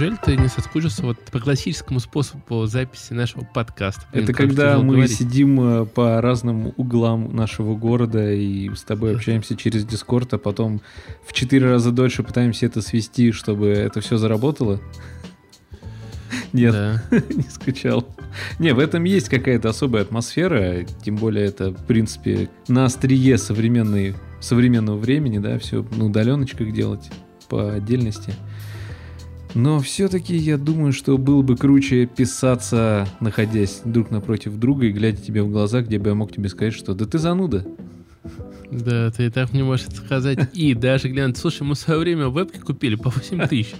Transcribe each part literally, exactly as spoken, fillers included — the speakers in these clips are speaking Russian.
неужели ты не соскучился вот по классическому способу записи нашего подкаста? Блин, это когда мы говорить. сидим по разным углам нашего города и с тобой общаемся через Discord, а потом в четыре раза дольше пытаемся это свести, чтобы это все заработало? Нет, да. не скучал. Не, в этом есть какая-то особая атмосфера, тем более это, в принципе, на острие современной, современного времени, да, все на удаленочках делать по отдельности. Но все-таки я думаю, что было бы круче писаться, находясь друг напротив друга и глядя тебе в глаза, где бы я мог тебе сказать, что «да ты зануда». Да, ты и так мне можешь сказать. И даже глянуть, слушай, мы в свое время вебки купили по восемь тысяч.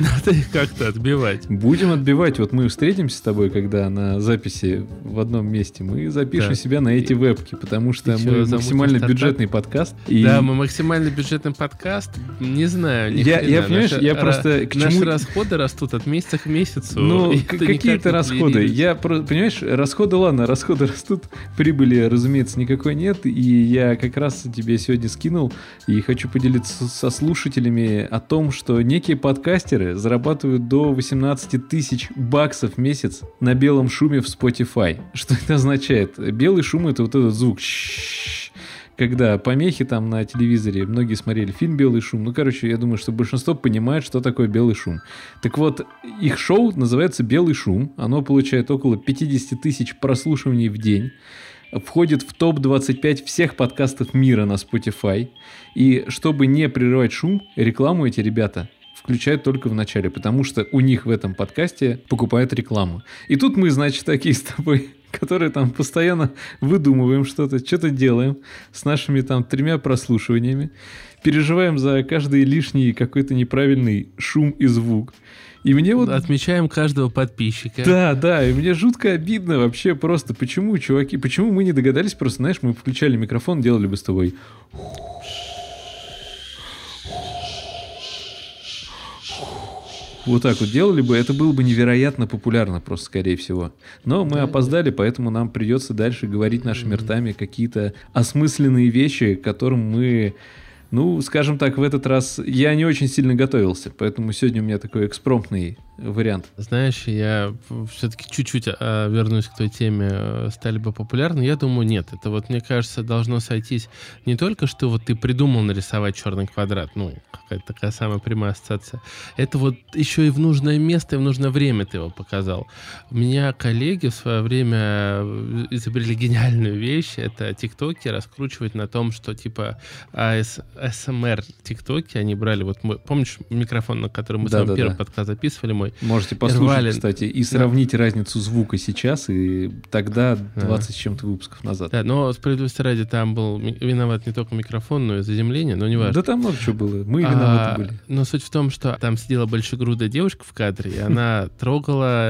Надо их как-то отбивать. Будем отбивать. Вот мы встретимся с тобой, когда на записи в одном месте. Мы запишем да. себя на эти и... вебки, потому что ты мы максимально бюджетный подкаст. И... Да, мы максимально бюджетный подкаст. Не знаю. Я, я, понимаешь, Наша, я просто... К наши чему... расходы растут от месяца к месяцу. Ну, к- какие-то расходы. Я, понимаешь, расходы, ладно, расходы растут, прибыли, разумеется, никакой нет. И я как раз раз тебе сегодня скинул и хочу поделиться со слушателями о том, что некие подкастеры зарабатывают до восемнадцать тысяч баксов в месяц на белом шуме в Spotify. Что это означает? Белый шум — это вот этот звук. Когда помехи там на телевизоре, многие смотрели фильм «Белый шум». Ну, короче, я думаю, что большинство понимает, что такое белый шум. Так вот, их шоу называется «Белый шум». Оно получает около пятьдесят тысяч прослушиваний в день. Входит в топ двадцать пять всех подкастов мира на Spotify. И чтобы не прерывать шум, рекламу эти ребята включают только в начале, потому что у них в этом подкасте покупают рекламу. И тут мы, значит, такие с тобой, которые там постоянно выдумываем что-то, что-то делаем с нашими там тремя прослушиваниями, переживаем за каждый лишний какой-то неправильный шум и звук. И мне вот... Отмечаем каждого подписчика. Да, да, и мне жутко обидно вообще просто. Почему, чуваки, почему мы не догадались? Просто, знаешь, мы включали микрофон, делали бы с тобой... Вот так вот делали бы, это было бы невероятно популярно просто, скорее всего. Но мы опоздали, поэтому нам придется дальше говорить нашими ртами какие-то осмысленные вещи, которым мы... Ну, скажем так, в этот раз я не очень сильно готовился, поэтому сегодня у меня такой экспромтный вариант. Знаешь, я все-таки чуть-чуть вернусь к той теме, стали бы популярны. Я думаю, нет. Это вот, мне кажется, должно сойтись не только, что вот ты придумал нарисовать черный квадрат, ну, какая-то такая самая прямая ассоциация. Это вот еще и в нужное место, и в нужное время ты его показал. У меня коллеги в свое время изобрели гениальную вещь. Это тиктоки раскручивать на том, что типа эй эс эм эр тиктоки, они брали, вот мы, помнишь микрофон, на который мы да, с вами да, первый да. подкаст записывали мой? Можете послушать, рвали... кстати, и сравнить да. разницу звука сейчас и тогда двадцать а. с чем-то выпусков назад. Да, но справедливости ради, там был виноват не только микрофон, но и заземление, но не важно. Да там много чего было, мы виноваты а, были. Но суть в том, что там сидела большегрудая девушка в кадре, и она трогала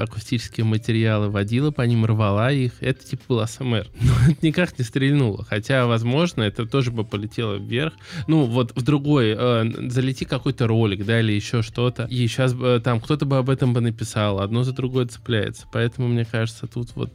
акустические материалы, водила по ним, рвала их. Это типа был эй эс эм эр. Но это никак не стрельнуло, хотя, возможно, это тоже бы полетело вверх. Ну, вот в другой, э, залети какой-то ролик, да, или еще что-то, и сейчас э, там кто-то бы об этом бы написал, одно за другое цепляется, поэтому, мне кажется, тут вот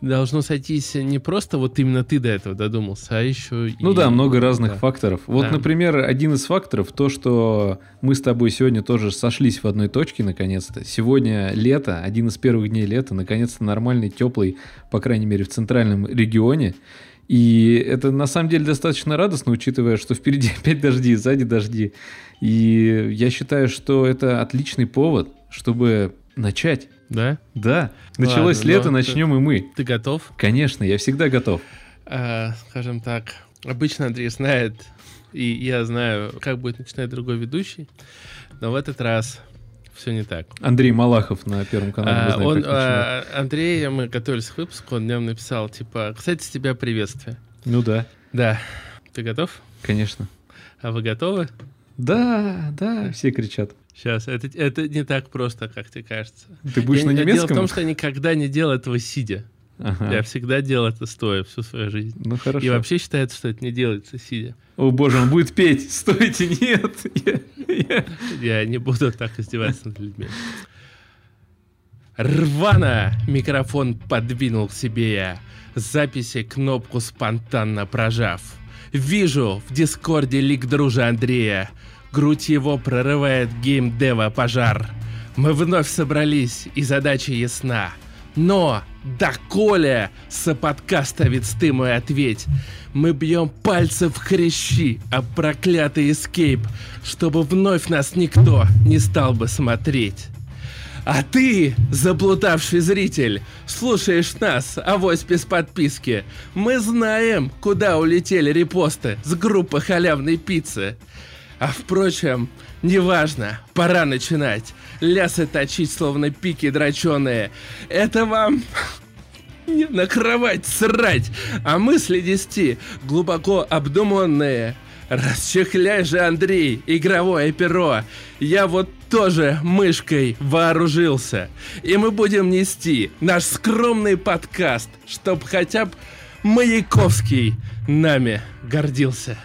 должно сойтись не просто вот именно ты до этого додумался, а еще и... Ну да, много разных да. факторов. Вот, да. например, один из факторов, то, что мы с тобой сегодня тоже сошлись в одной точке, наконец-то. Сегодня лето, один из первых дней лета, наконец-то нормальный, теплый, по крайней мере, в центральном регионе. И это, на самом деле, достаточно радостно, учитывая, что впереди опять дожди, сзади дожди. И я считаю, что это отличный повод, чтобы начать. Да? Да. Началось Ладно, лето, начнем ты, и мы. Ты готов? Конечно, я всегда готов. А, скажем так, обычно Андрей знает, и я знаю, как будет начинать другой ведущий, но в этот раз... Все не так. Андрей Малахов на Первом канале. А, он, а, Андрей, мы готовились к выпуску, он нам написал, типа, кстати, с тебя приветствие. Ну да. Да. Ты готов? Конечно. А вы готовы? Да, да, все кричат. Сейчас, это, это не так просто, как тебе кажется. Ты будешь я, на немецком? Дело в том, что я никогда не делал этого сидя. Ага. Я всегда делал это стоя всю свою жизнь. Ну, хорошо. И вообще считается, что это не делается сидя. О боже, он будет петь. Стойте, нет. Я, я... я не буду так издеваться над людьми. Рвано микрофон подвинул к себе я. Записи кнопку спонтанно прожав. Вижу в Дискорде лик дружа Андрея. грудь его прорывает геймдева пожар. Мы вновь собрались, и задача ясна. Но доколе соподкаста ведстыму и ответь, мы бьем пальцы в хрящи, а проклятый эскейп, чтобы вновь нас никто не стал бы смотреть. А ты, заблудавший зритель, слушаешь нас, авось без подписки. Мы знаем, куда улетели репосты с группы халявной пиццы. А впрочем, неважно, пора начинать. Лясы точить, словно пики дроченые. Это вам не на кровать срать, а мысли дести глубоко обдуманные. Расчехляй же, Андрей, игровое перо. Я вот тоже мышкой вооружился. И мы будем нести наш скромный подкаст, чтоб хотя бы Маяковский нами гордился.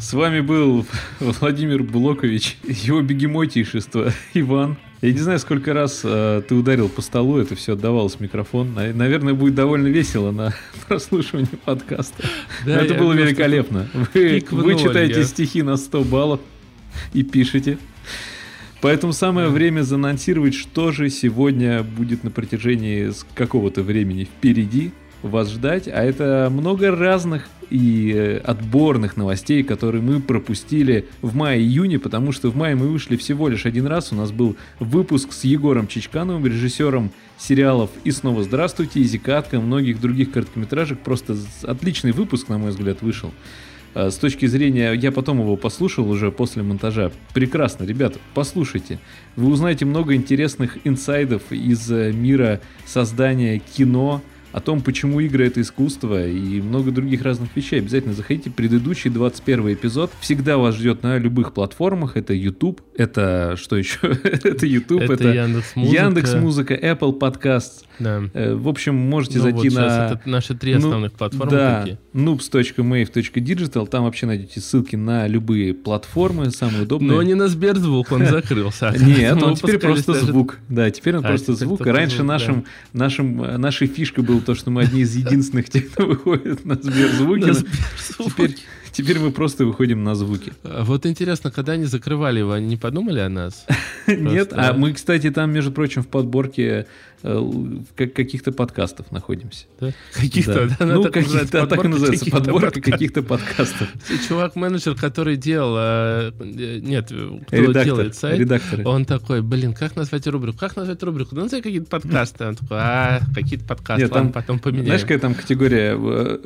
С вами был Владимир Блокович, его бегемотейшество, Иван. Я не знаю, сколько раз э, ты ударил по столу, это все отдавалось в микрофон. Наверное, будет довольно весело на прослушивании подкаста. Да, это было великолепно. Вы, вы читаете я. стихи на сто баллов и пишете. Поэтому самое время заанонсировать, что же сегодня будет на протяжении какого-то времени впереди вас ждать. А это много разных и отборных новостей, которые мы пропустили в мае-июне, потому что в мае мы вышли всего лишь один раз. У нас был выпуск с Егором Чичкановым, режиссером сериалов «И снова здравствуйте», «Изикатка», многих других короткометражек. Просто отличный выпуск, на мой взгляд, вышел. С точки зрения... Я потом его послушал уже после монтажа. Прекрасно, ребята, послушайте. Вы узнаете много интересных инсайдов из мира создания кино, о том, почему игры — это искусство, и много других разных вещей. Обязательно заходите. Предыдущий двадцать первый эпизод всегда вас ждет на любых платформах. Это YouTube, это что еще? это YouTube, это, это... Яндекс.Музыка, Яндекс.Музыка, Apple Podcasts. Да. В общем, можете ну зайти вот на... Это наши три основных ну, платформы. Да, такие. noobs.mave.digital. Там вообще найдете ссылки на любые платформы, самые удобные. Но не на Сберзвук, он закрылся. Нет, он теперь просто звук. Да, теперь он просто звук. Раньше нашей фишкой было то, что мы одни из единственных тех, кто выходит на Сберзвуке. Теперь, теперь мы просто выходим на звуки. Вот интересно, когда они закрывали его, они не подумали о нас? Нет, а мы, кстати, там, между прочим, в подборке каких-то подкастов находимся. Каких-то? Ну, каких-то, так и называется, подборка каких-то подкастов. Чувак-менеджер, который делал... Нет, кто делает сайт, он такой, блин, как назвать рубрику? Как назвать рубрику? Ну, назови какие-то подкасты. Он такой, а, какие-то подкасты, ладно, потом поменяем. Знаешь, какая там категория?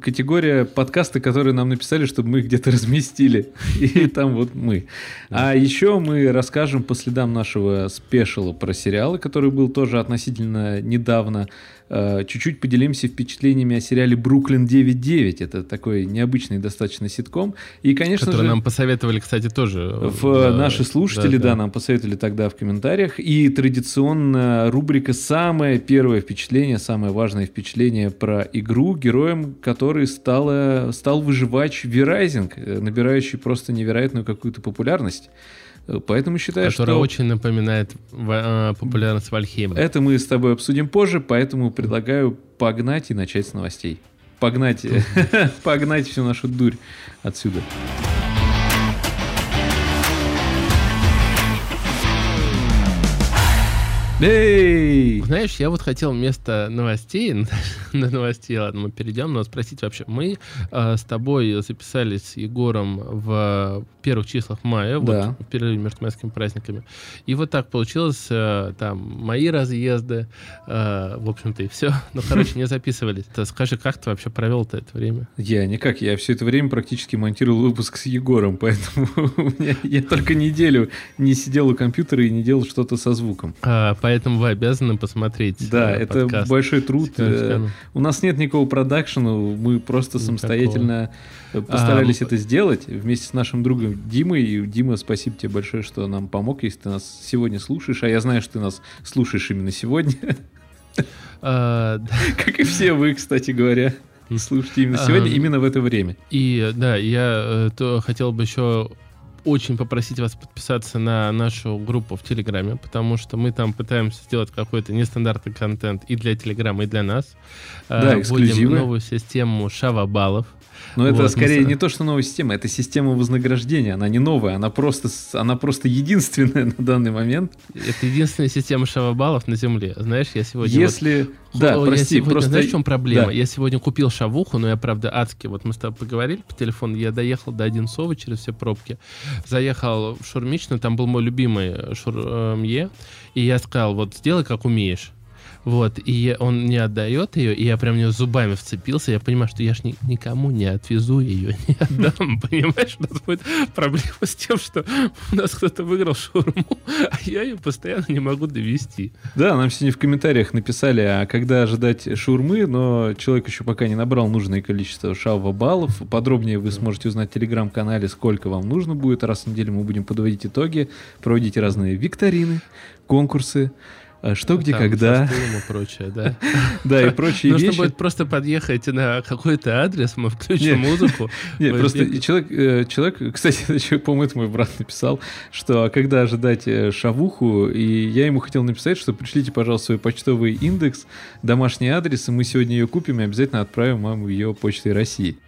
Категория подкасты, которые нам написали, чтобы мы их где-то разместили. И там вот мы. А еще мы расскажем по следам нашего спешала про сериалы, который был тоже относительно недавно. Чуть-чуть поделимся впечатлениями о сериале «Бруклин девять девять». Это такой необычный достаточно ситком. И, конечно Который же, нам посоветовали, кстати, тоже. В, да, наши слушатели, да, да. да, нам посоветовали тогда в комментариях. И традиционно рубрика «Самое первое впечатление», «Самое важное впечатление» про игру, героем которой стала, стал выживач Ви Райзинг, набирающий просто невероятную какую-то популярность. Поэтому считаю, Которая что... очень напоминает популярность Вальхейма. Это мы с тобой обсудим позже, поэтому предлагаю погнать и начать с новостей. Погнать, погнать всю нашу дурь отсюда. Эй! Знаешь, я вот хотел вместо новостей, на новостей, ладно, мы перейдем, но спросить вообще. Мы э, с тобой записались с Егором в первых числах мая, да. вот, в перерыве между майскими праздниками. И вот так получилось, э, там, мои разъезды, э, в общем-то, и все. Ну, короче, не записывались. Скажи, как ты вообще провел-то это время? Я никак. Я все это время практически монтировал выпуск с Егором, поэтому я только неделю не сидел у компьютера и не делал что-то со звуком. Поэтому вы обязаны посмотреть. Да, э, это подкаст. Большой труд. Э, у нас нет никакого продакшена, мы просто Никакого. самостоятельно постарались а, это сделать вместе с нашим другом Димой. И, Дима, спасибо тебе большое, что нам помог, если ты нас сегодня слушаешь. А я знаю, что ты нас слушаешь именно сегодня. Как и все вы, кстати говоря. Слушайте именно сегодня, именно в это время. И да, я хотел бы еще... очень попросить вас подписаться на нашу группу в Телеграме, потому что мы там пытаемся сделать какой-то нестандартный контент и для Телеграма, и для нас. Да, эксклюзивы. Вводим новую систему шава-баллов. Но вот, это скорее не, не то, что новая система, это система вознаграждения. Она не новая, она просто, она просто единственная на данный момент. Это единственная система шавабалов на земле. Знаешь, я сегодня... Если... Вот, да, о, прости, сегодня, просто... Знаешь, в чем проблема? Да. Я сегодня купил шавуху, но я, правда, адски... Вот мы с тобой поговорили по телефону, я доехал до Одинцова через все пробки, заехал в шаурмичную, там был мой любимый шаурмье, и я сказал, вот сделай, как умеешь. Вот, и он не отдает ее, и я прям в нее зубами вцепился, я понимаю, что я ж ни, никому не отвезу ее, не отдам, понимаешь, у нас будет проблема с тем, что у нас кто-то выиграл шаурму, а я ее постоянно не могу довести. Да, нам сегодня в комментариях написали, а когда ожидать шаурмы, но человек еще пока не набрал нужное количество шавва-баллов, подробнее вы сможете узнать в телеграм-канале, сколько вам нужно будет, раз в неделю мы будем подводить итоги, проводить разные викторины, конкурсы, что, где, там, когда. И прочее, да. Да, и прочие вещи. Нужно будет просто подъехать на какой-то адрес, мы включим музыку. Нет, просто человек, кстати, по-моему, это мой брат написал, что когда ожидать шавуху, и я ему хотел написать, что пришлите, пожалуйста, свой почтовый индекс, домашний адрес, и мы сегодня ее купим и обязательно отправим вам ее Почтой России.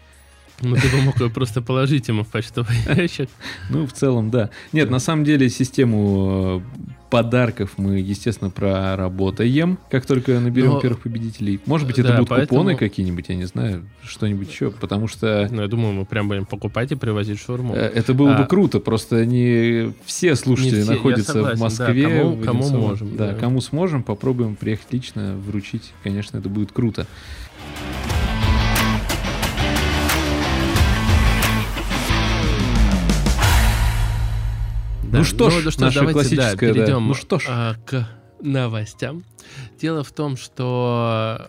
Ну, ты бы мог ее просто положить ему в почтовый ящик. Ну, в целом, да. Нет, на самом деле, систему подарков мы, естественно, проработаем, как только наберем Но... первых победителей. Может быть, это да, будут поэтому... купоны какие-нибудь, я не знаю, что-нибудь еще, потому что... Ну, я думаю, мы прям будем покупать и привозить шаурму. Это было а... бы круто, просто не все слушатели не все. находятся согласен, в Москве. Да, кому, в кому можем. Да, да, кому сможем, попробуем приехать лично, вручить, конечно, это будет круто. Да. Ну что ж, ну, что, наша давайте, классическая, да, перейдем да. ну, что ж. А, к новостям. Дело в том, что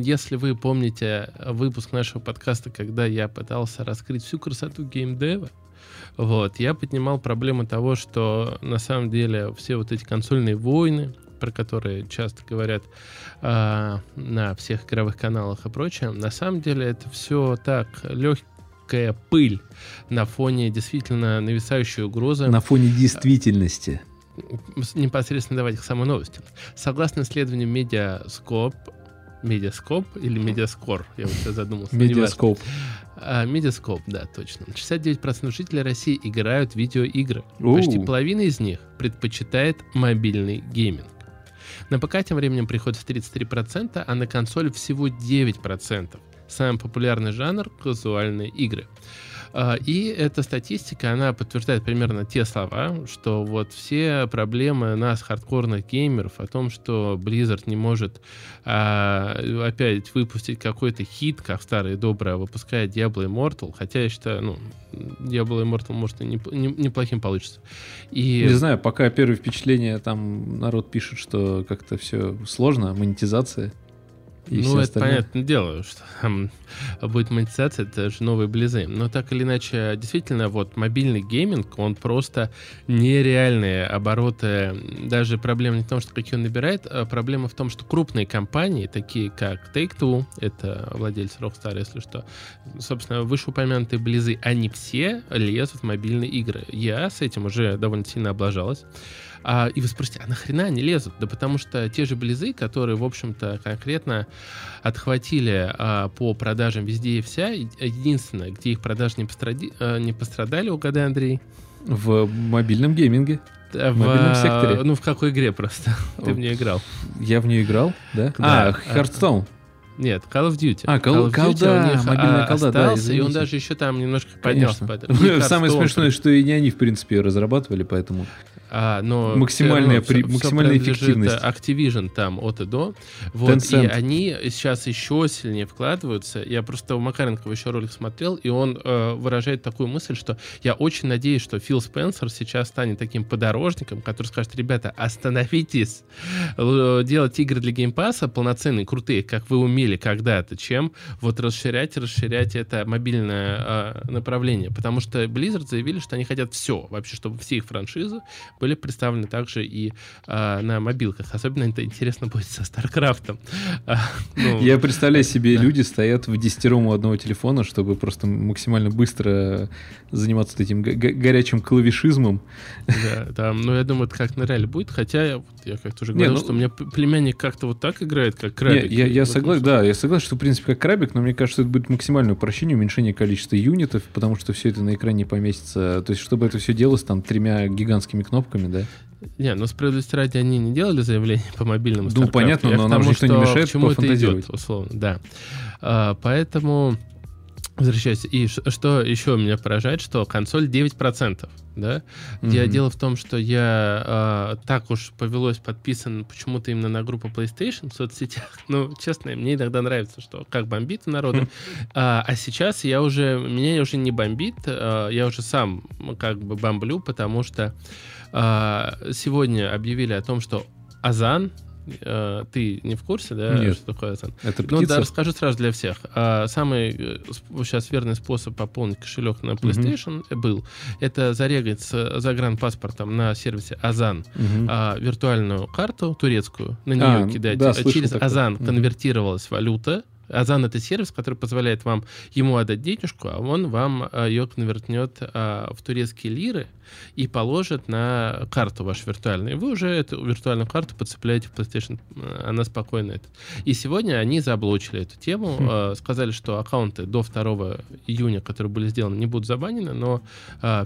если вы помните выпуск нашего подкаста, когда я пытался раскрыть всю красоту геймдева, вот, я поднимал проблему того, что на самом деле все вот эти консольные войны, про которые часто говорят а, на всех игровых каналах и прочее, на самом деле это все так легко, пыль на фоне действительно нависающей угрозы. На фоне действительности. Непосредственно давайте к самой новости. Согласно исследованию Mediascope, Mediascope или Mediascore, я вот сейчас задумался. Mediascope. Mediascope, да, точно. шестьдесят девять процентов жителей России играют в видеоигры. У-у. Почти половина из них предпочитает мобильный гейминг. На ПК тем временем приходится тридцать три процента, а на консоли всего девять процентов. Самый популярный жанр — казуальные игры. И эта статистика, она подтверждает примерно те слова, что вот все проблемы нас, хардкорных геймеров, о том, что Blizzard не может а, опять выпустить какой-то хит, как старые добрые, выпуская Diablo Immortal, хотя я считаю, ну, Diablo Immortal может и неплохим получится. И... Не знаю, пока первое впечатление, там народ пишет, что как-то все сложно, монетизация. Ну, это остальные. Понятное дело, что там будет монетизация, это же новые близы. Но так или иначе, действительно, вот мобильный гейминг, он просто нереальные обороты. Даже проблема не в том, что какие он набирает, а проблема в том, что крупные компании, такие как Take-Two, это владельцы Rockstar, если что, собственно, вышеупомянутые близы, они все лезут в мобильные игры. Я с этим уже довольно сильно облажалась. А, и вы спросите, а нахрена они лезут? Да потому что те же близы, которые, в общем-то, конкретно отхватили а, по продажам везде и вся, единственное, где их продажи не, постради, а, не пострадали, угадай, Андрей? В мобильном гейминге. В, в мобильном секторе. Ну, в какой игре просто? Ты в нее играл. Я в нее играл, да? А, Hearthstone. Нет, Call of Duty. А, Call, Call of Duty колда, у них мобильная колда, остался, да, и он даже еще там немножко поднялся. Самое смешное, что и не они, в принципе, ее разрабатывали, поэтому а, но максимальная, все, при, все максимальная эффективность. Activision там от и до. Вот, и они сейчас еще сильнее вкладываются. Я просто у Макаренкова еще ролик смотрел, и он э, выражает такую мысль, что я очень надеюсь, что Фил Спенсер сейчас станет таким подорожником, который скажет, ребята, остановитесь, делать игры для геймпасса полноценные, крутые, как вы умеете, или когда-то, чем вот расширять, расширять это мобильное э, направление. Потому что Blizzard заявили, что они хотят все, вообще, чтобы все их франшизы были представлены также и э, на мобилках. Особенно это интересно будет со StarCraft'ом. Ну, я представляю себе, да. Люди стоят в десятером у одного телефона, чтобы просто максимально быстро заниматься этим го- горячим клавишизмом. Да, да, ну я думаю, это как на реале будет, хотя вот, я как-то уже говорил, не, ну, что у меня племянник как-то вот так играет, как крабик. Не, я, я согласен, да, я согласен, что в принципе как крабик, но мне кажется, это будет максимальное упрощение, уменьшение количества юнитов, потому что все это на экране поместится, то есть чтобы это все делалось там тремя гигантскими кнопками, да? Не, ну справедливости ради они не делали заявление по мобильному StarCraft. Ну понятно, но нам же никто не мешает пофантазировать. Условно, да. А, поэтому возвращаюсь. И что еще меня поражает, что консоль девять процентов. Да? Mm-hmm. Дело в том, что я э, так уж повелось подписан почему-то именно на группу PlayStation в соцсетях. Ну, честно, мне иногда нравится, что как бомбит народу. Mm-hmm. А, а сейчас я уже, меня уже не бомбит, а, я уже сам как бы бомблю, потому что а, сегодня объявили о том, что Азан, ты не в курсе, да? Нет. Что такое Азан? Это птица? Ну да, расскажу сразу для всех. Самый сейчас верный способ пополнить кошелек на PlayStation угу. был, это зарегать с загранпаспортом на сервисе Азан угу. виртуальную карту турецкую, на нее а, кидать. Да, через такое. Азан угу. конвертировалась валюта. Азан — это сервис, который позволяет вам ему отдать денежку, а он вам ее конвертнет в турецкие лиры и положит на карту вашу виртуальную. И вы уже эту виртуальную карту подцепляете в PlayStation. Она спокойно это. И сегодня они заблочили эту тему, хм. сказали, что аккаунты до второго июня, которые были сделаны, не будут забанены, но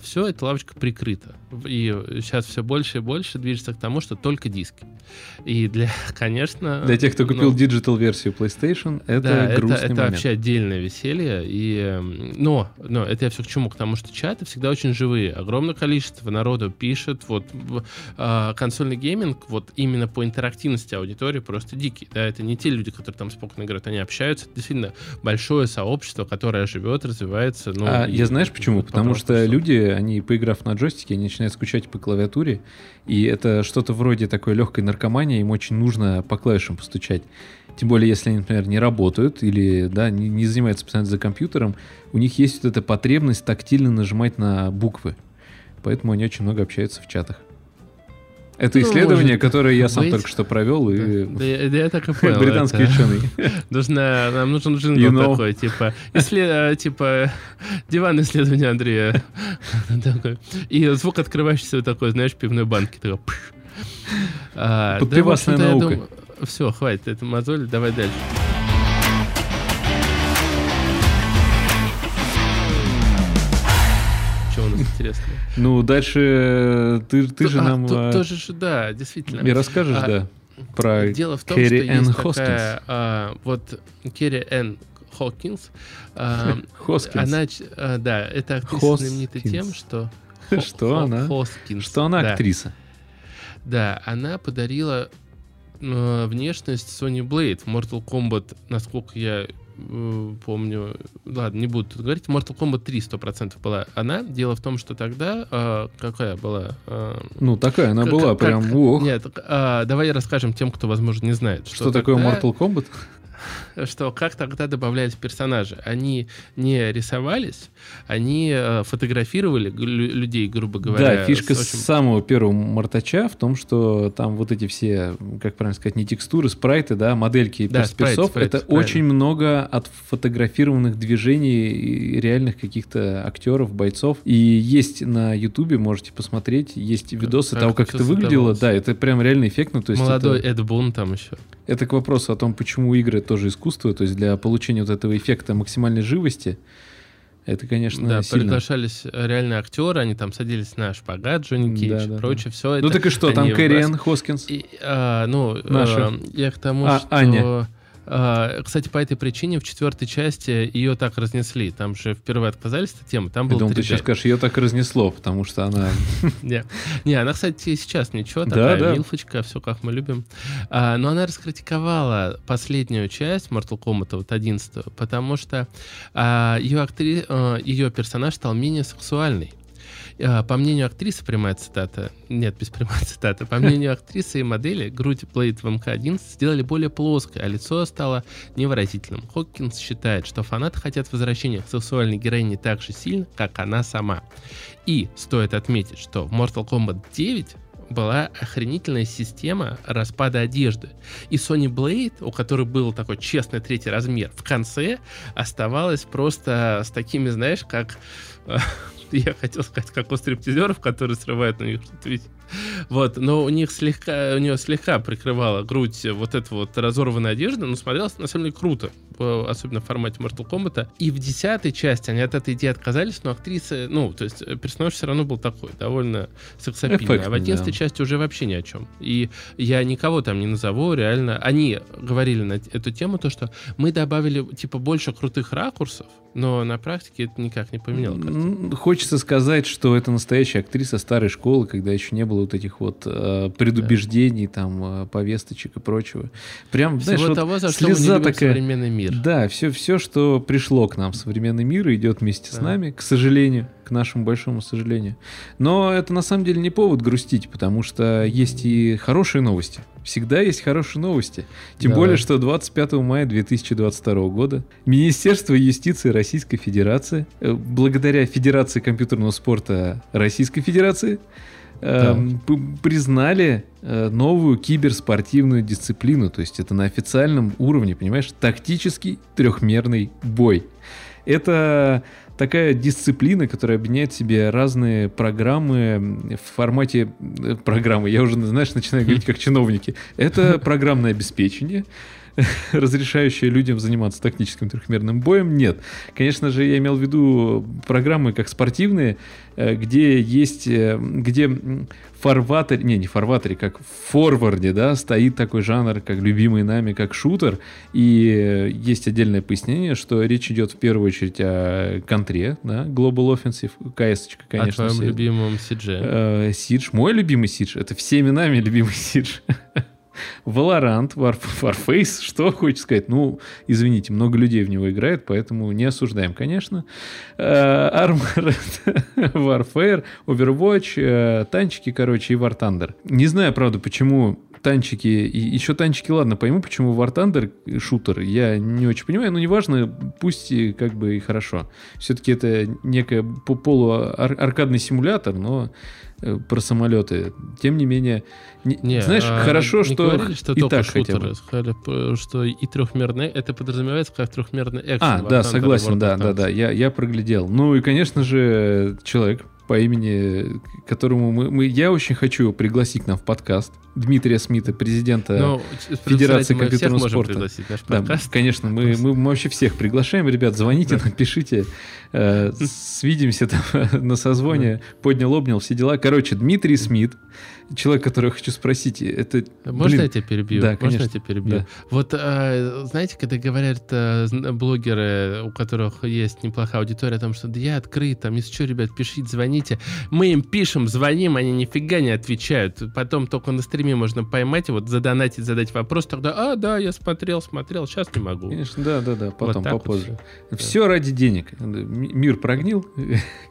все, эта лавочка прикрыта. И сейчас все больше и больше движется к тому, что только диски. И для, конечно... Для тех, кто купил диджитал-версию ну, PlayStation, это да, это, это вообще отдельное веселье. И, но, но это я все к чему? К тому, что чаты всегда очень живые. Огромное количество народу пишет. Вот, э, консольный гейминг вот именно по интерактивности аудитории просто дикий. Да? Это не те люди, которые там спокойно играют. Они общаются. Это действительно большое сообщество, которое живет, развивается. Ну, а и, я знаешь почему? Вот, потому что все. Люди, они, поиграв на джойстике, они начинают скучать по клавиатуре. И это что-то вроде такой легкой наркомании. Им очень нужно по клавишам постучать. Тем более, если они, например, не работают или да, не, не занимаются постоянно за компьютером, у них есть вот эта потребность тактильно нажимать на буквы. Поэтому они очень много общаются в чатах. Это ну, исследование, может, которое я сам быть. только что провел, и да, да, я так и понял, британский это... ученый. Нужно, нам нужен джингл you know. такой, типа, исслед... типа диван исследования Андрея. И звук открывающийся такой, знаешь, пивной банки. Подпивасная наука. Все, хватит, это мозоль, давай дальше. Что у нас интересного? Ну, дальше ты, ты то, же а, нам... Тут тоже, да, действительно. И расскажешь, а, да, про дело в том, Carry-Anne Hoskins. А, вот Carry-Anne Hoskins. А, она, а, да, это актриса Hoskins. знаменита тем, что... Хо, что, хо, она? Hoskins, что она да. актриса. Да, она подарила... внешность Sonya Blade в Mortal Kombat, насколько я э, помню, ладно, не буду тут говорить, Mortal Kombat три сто процентов была она. Дело в том, что тогда э, какая была... Э, ну, такая она как, была, как, прям ух. Нет, э, давай расскажем тем, кто, возможно, не знает. Что, что такое тогда... Mortal Kombat? Что как тогда добавлялись персонажи. Они не рисовались, они э, фотографировали г- людей, грубо говоря. Да, фишка с, очень... с самого первого Мортача в том, что там вот эти все, как правильно сказать, не текстуры, спрайты, да, модельки да, персов, спрайт, это спрайт, очень правильно. Много отфотографированных движений реальных каких-то актеров, бойцов. И есть на Ютубе, можете посмотреть, есть видосы как того, как это выглядело. Да, это прям реально эффектно. То есть молодой это... Эд Бун там еще. Это к вопросу о том, почему игры тоже искусство, то есть для получения вот этого эффекта максимальной живости, это, конечно, да, сильно. Да, приглашались реальные актеры, они там садились на шпагат, Джонни Кейдж да, да, и прочее, да. все ну, это... Ну так и что, там Carry-Anne Hoskins? И, а, ну, наша. А, я к тому, а, что... Аня. А, кстати, по этой причине в четвертой части ее так разнесли. Там же впервые отказались от темы. Там был. Я думал, ты сейчас скажешь, ее так разнесло, потому что она... Не, она, кстати, сейчас ничего, такая милфочка, все как мы любим. Но она раскритиковала последнюю часть Mortal Kombat, вот одиннадцатую, потому что ее персонаж стал менее сексуальный. По мнению актрисы, прямая цитата, нет, без прямой цитаты, по мнению актрисы и модели, грудь Блейд в эм ка одиннадцать сделали более плоской, а лицо стало невыразительным. Хокинс считает, что фанаты хотят возвращения к сексуальной героине так же сильно, как она сама. И стоит отметить, что в Mortal Kombat девять была охренительная система распада одежды. И Сони Блейд, у которой был такой честный третий размер, в конце оставалась просто с такими, знаешь, как... Я хотел сказать, как у стриптизеров, которые срывают на них. Вот, но у них слегка, у нее слегка прикрывала грудь вот эта вот разорванная одежда, но смотрелась на самом деле круто, особенно в формате Mortal Kombat. И в десятой части они от этой идеи отказались, но актриса, ну, то есть персонаж все равно был такой, довольно сексапильный. А в одиннадцатой да. части уже вообще ни о чем. И я никого там не назову, реально. Они говорили на эту тему, то, что мы добавили, типа, больше крутых ракурсов, но на практике это никак не поменяло картину. Хочется сказать, что это настоящая актриса старой школы, когда еще не было вот этих вот э, предубеждений, да. там, э, повесточек и прочего. Прям, всего, знаешь, того, вот за слеза что мы не любим такая... современный мир. Да, все, все, что пришло к нам, современный мир, идет вместе да. с нами, к сожалению, к нашему большому сожалению. Но это на самом деле не повод грустить, потому что есть и хорошие новости. Всегда есть хорошие новости. Тем да. более, что двадцать пятого мая две тысячи двадцать второго года Министерство юстиции Российской Федерации, э, благодаря Федерации компьютерного спорта Российской Федерации, да. признали новую киберспортивную дисциплину. То есть это на официальном уровне, понимаешь, тактический трехмерный бой. Это такая дисциплина, которая объединяет в себе разные программы в формате программы. Я уже, знаешь, начинаю говорить как чиновники. Это программное обеспечение, разрешающие людям заниматься тактическим трехмерным боем, нет. Конечно же, я имел в виду программы как спортивные, где есть, где фарватер, не, не фарватере, как в форварде, да, стоит такой жанр, как любимый нами, как шутер, и есть отдельное пояснение, что речь идет в первую очередь о контре, да, Global Offensive, КС-очка, конечно. О твоем любимом Сидже. Сидж, мой любимый Сидж, это всеми нами любимый Сидж. Valorant, Warface, что хочешь сказать? Ну, извините, много людей в него играет, поэтому не осуждаем, конечно. Armored Warfare, Overwatch, танчики, короче, и War Thunder. Не знаю, правда, почему танчики... И еще танчики, ладно, пойму, почему War Thunder шутер, я не очень понимаю, но неважно, пусть и как бы и хорошо. Все-таки это некий полуаркадный симулятор, но... про самолеты. Тем не менее, не, не, знаешь, а хорошо, не что говорили, что и так шутеры, хотя бы. Что и трехмерный, это подразумевается как трехмерный экшен. А, да, согласен, да, да, да, я, я проглядел. Ну и, конечно же, человек по имени, которому мы, мы, я очень хочу его пригласить к нам в подкаст, Дмитрия Смита, президента Но, Федерации компьютерного спорта. Да, конечно, мы, мы вообще всех приглашаем. Ребят, звоните, да. нам, пишите. Э, свидимся там на созвоне. Поднял, обнял, все дела. Короче, Дмитрий Смит, человек, которого хочу спросить, это... Можно блин, я тебя перебью? Да, конечно. Можно я тебя перебью? Да. Вот, э, знаете, когда говорят э, блогеры, у которых есть неплохая аудитория, о том, что да я открыт, там, если что, ребят, пишите, звоните. Мы им пишем, звоним, они нифига не отвечают. Потом только на стриме можно поймать, вот задонатить, задать вопрос, тогда, а, да, я смотрел, смотрел, сейчас не могу. Конечно, да-да-да, потом, вот попозже. Вот все. все да. ради денег. Мир прогнил.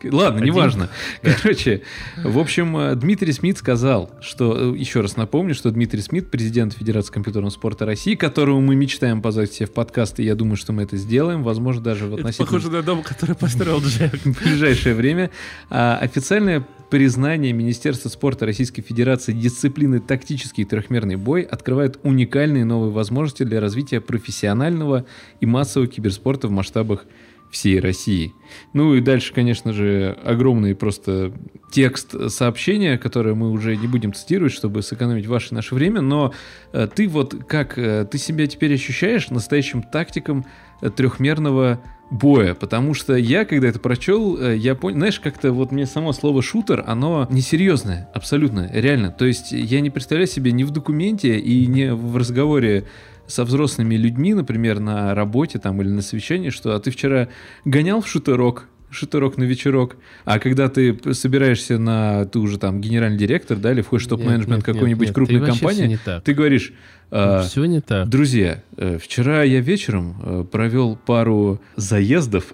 Ладно, неважно. Короче, в общем, Дмитрий Смит сказал, что, еще раз напомню, что Дмитрий Смит, президент Федерации компьютерного спорта России, которого мы мечтаем позвать себе в подкаст, и я думаю, что мы это сделаем, возможно, даже в относительно... похоже на дом, который построил Джек. В ближайшее время. Официальное признание Министерства спорта Российской Федерации дисциплины тактический и трехмерный бой открывает уникальные новые возможности для развития профессионального и массового киберспорта в масштабах всей России. Ну и дальше, конечно же, огромный просто текст сообщения, которое мы уже не будем цитировать, чтобы сэкономить ваше наше время, но э, ты вот как, э, ты себя теперь ощущаешь настоящим тактиком э, трехмерного боя, потому что я, когда это прочел, я понял, знаешь, как-то вот мне само слово «шутер», оно несерьезное, абсолютно, реально, то есть я не представляю себе ни в документе и ни в разговоре со взрослыми людьми, например, на работе там или на совещании, что «а ты вчера гонял в шутерок?» шутерок на вечерок, а когда ты собираешься на, ты уже там генеральный директор, да, или входишь в топ-менеджмент какой-нибудь крупной компании, ты говоришь, э, все не так. Друзья, э, вчера я вечером э, провел пару заездов